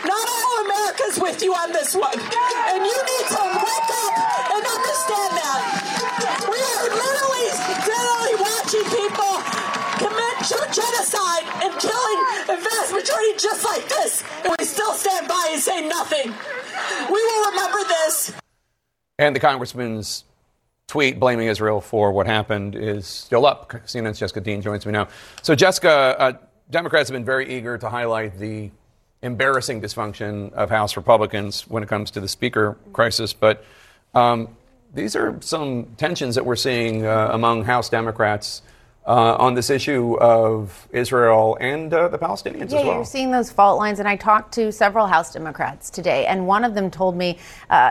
not all America's with you on this one. And you need to wake up and understand that. We are literally watching people commit genocide and killing a vast majority just like this. And we still stand by and say nothing. We will remember this. And the congressman's tweet blaming Israel for what happened is still up. CNN's Jessica Dean joins me now. So, Jessica, Democrats have been very eager to highlight the embarrassing dysfunction of House Republicans when it comes to the speaker crisis. But these are some tensions that we're seeing among House Democrats on this issue of Israel and the Palestinians as well. Yeah, you're seeing those fault lines. And I talked to several House Democrats today, and one of them told me,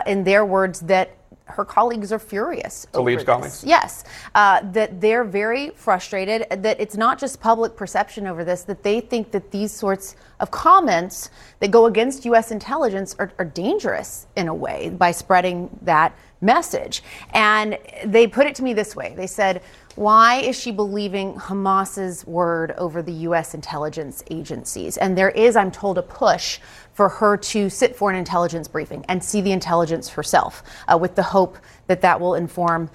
in their words, that her colleagues are furious. Tlaib's colleagues? Yes. That they're very frustrated, that it's not just public perception over this, that they think that these sorts of comments that go against U.S. intelligence are dangerous in a way by spreading that message. And they put it to me this way. They said, why is she believing Hamas's word over the U.S. intelligence agencies? And there is, I'm told, a push for her to sit for an intelligence briefing and see the intelligence herself, with the hope that that will inform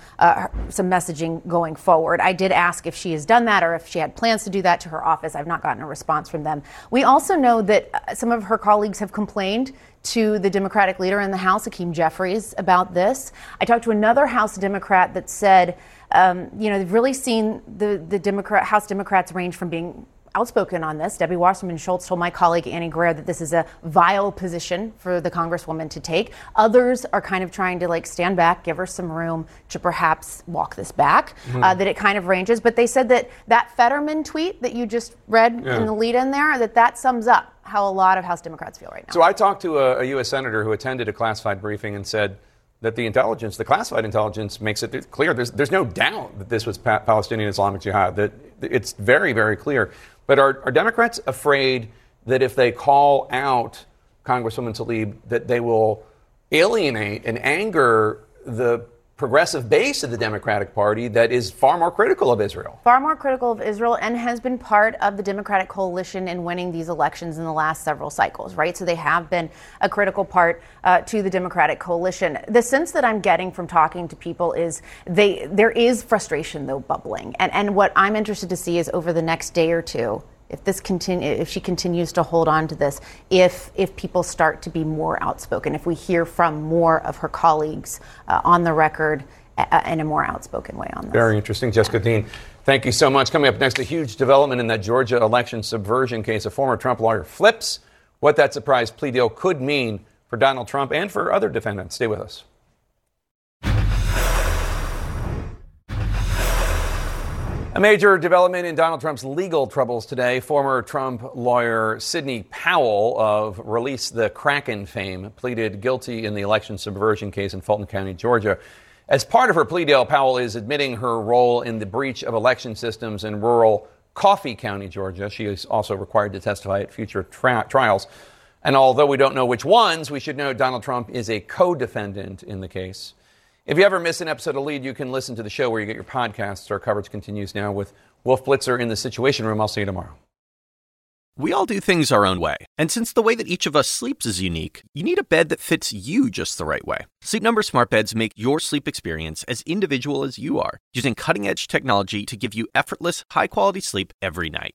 some messaging going forward. I did ask if she has done that or if she had plans to do that to her office. I've not gotten a response from them. We also know that some of her colleagues have complained to the Democratic leader in the House, Hakeem Jeffries, about this. I talked to another House Democrat that said, they've really seen the House Democrats range from being outspoken on this. Debbie Wasserman Schultz told my colleague Annie Guerrero that this is a vile position for the Congresswoman to take. Others are kind of trying to stand back, give her some room to perhaps walk this back, that it kind of ranges. But they said that Fetterman tweet that you just read in the lead in there, that sums up how a lot of House Democrats feel right now. So I talked to a U.S. senator who attended a classified briefing and said that the classified intelligence makes it clear. There's no doubt that this was Palestinian Islamic Jihad. That it's very, very clear. But are Democrats afraid that if they call out Congresswoman Tlaib, that they will alienate and anger the progressive base of the Democratic Party that is far more critical of Israel? Far more critical of Israel, and has been part of the Democratic coalition in winning these elections in the last several cycles, right? So they have been a critical part to the Democratic coalition. The sense that I'm getting from talking to people is there is frustration, though, bubbling. And what I'm interested to see is over the next day or two, if she continues to hold on to this, if people start to be more outspoken, if we hear from more of her colleagues on the record in a more outspoken way on this. Very interesting. Jessica Dean, thank you so much. Coming up next, a huge development in that Georgia election subversion case. A former Trump lawyer flips what that surprise plea deal could mean for Donald Trump and for other defendants. Stay with us. A major development in Donald Trump's legal troubles today. Former Trump lawyer Sidney Powell of Release the Kraken fame pleaded guilty in the election subversion case in Fulton County, Georgia. As part of her plea deal, Powell is admitting her role in the breach of election systems in rural Coffee County, Georgia. She is also required to testify at future trials. And although we don't know which ones, we should know Donald Trump is a co-defendant in the case. If you ever miss an episode of Lead, you can listen to the show where you get your podcasts. Our coverage continues now with Wolf Blitzer in the Situation Room. I'll see you tomorrow. We all do things our own way. And since the way that each of us sleeps is unique, you need a bed that fits you just the right way. Sleep Number smart beds make your sleep experience as individual as you are, using cutting-edge technology to give you effortless, high-quality sleep every night.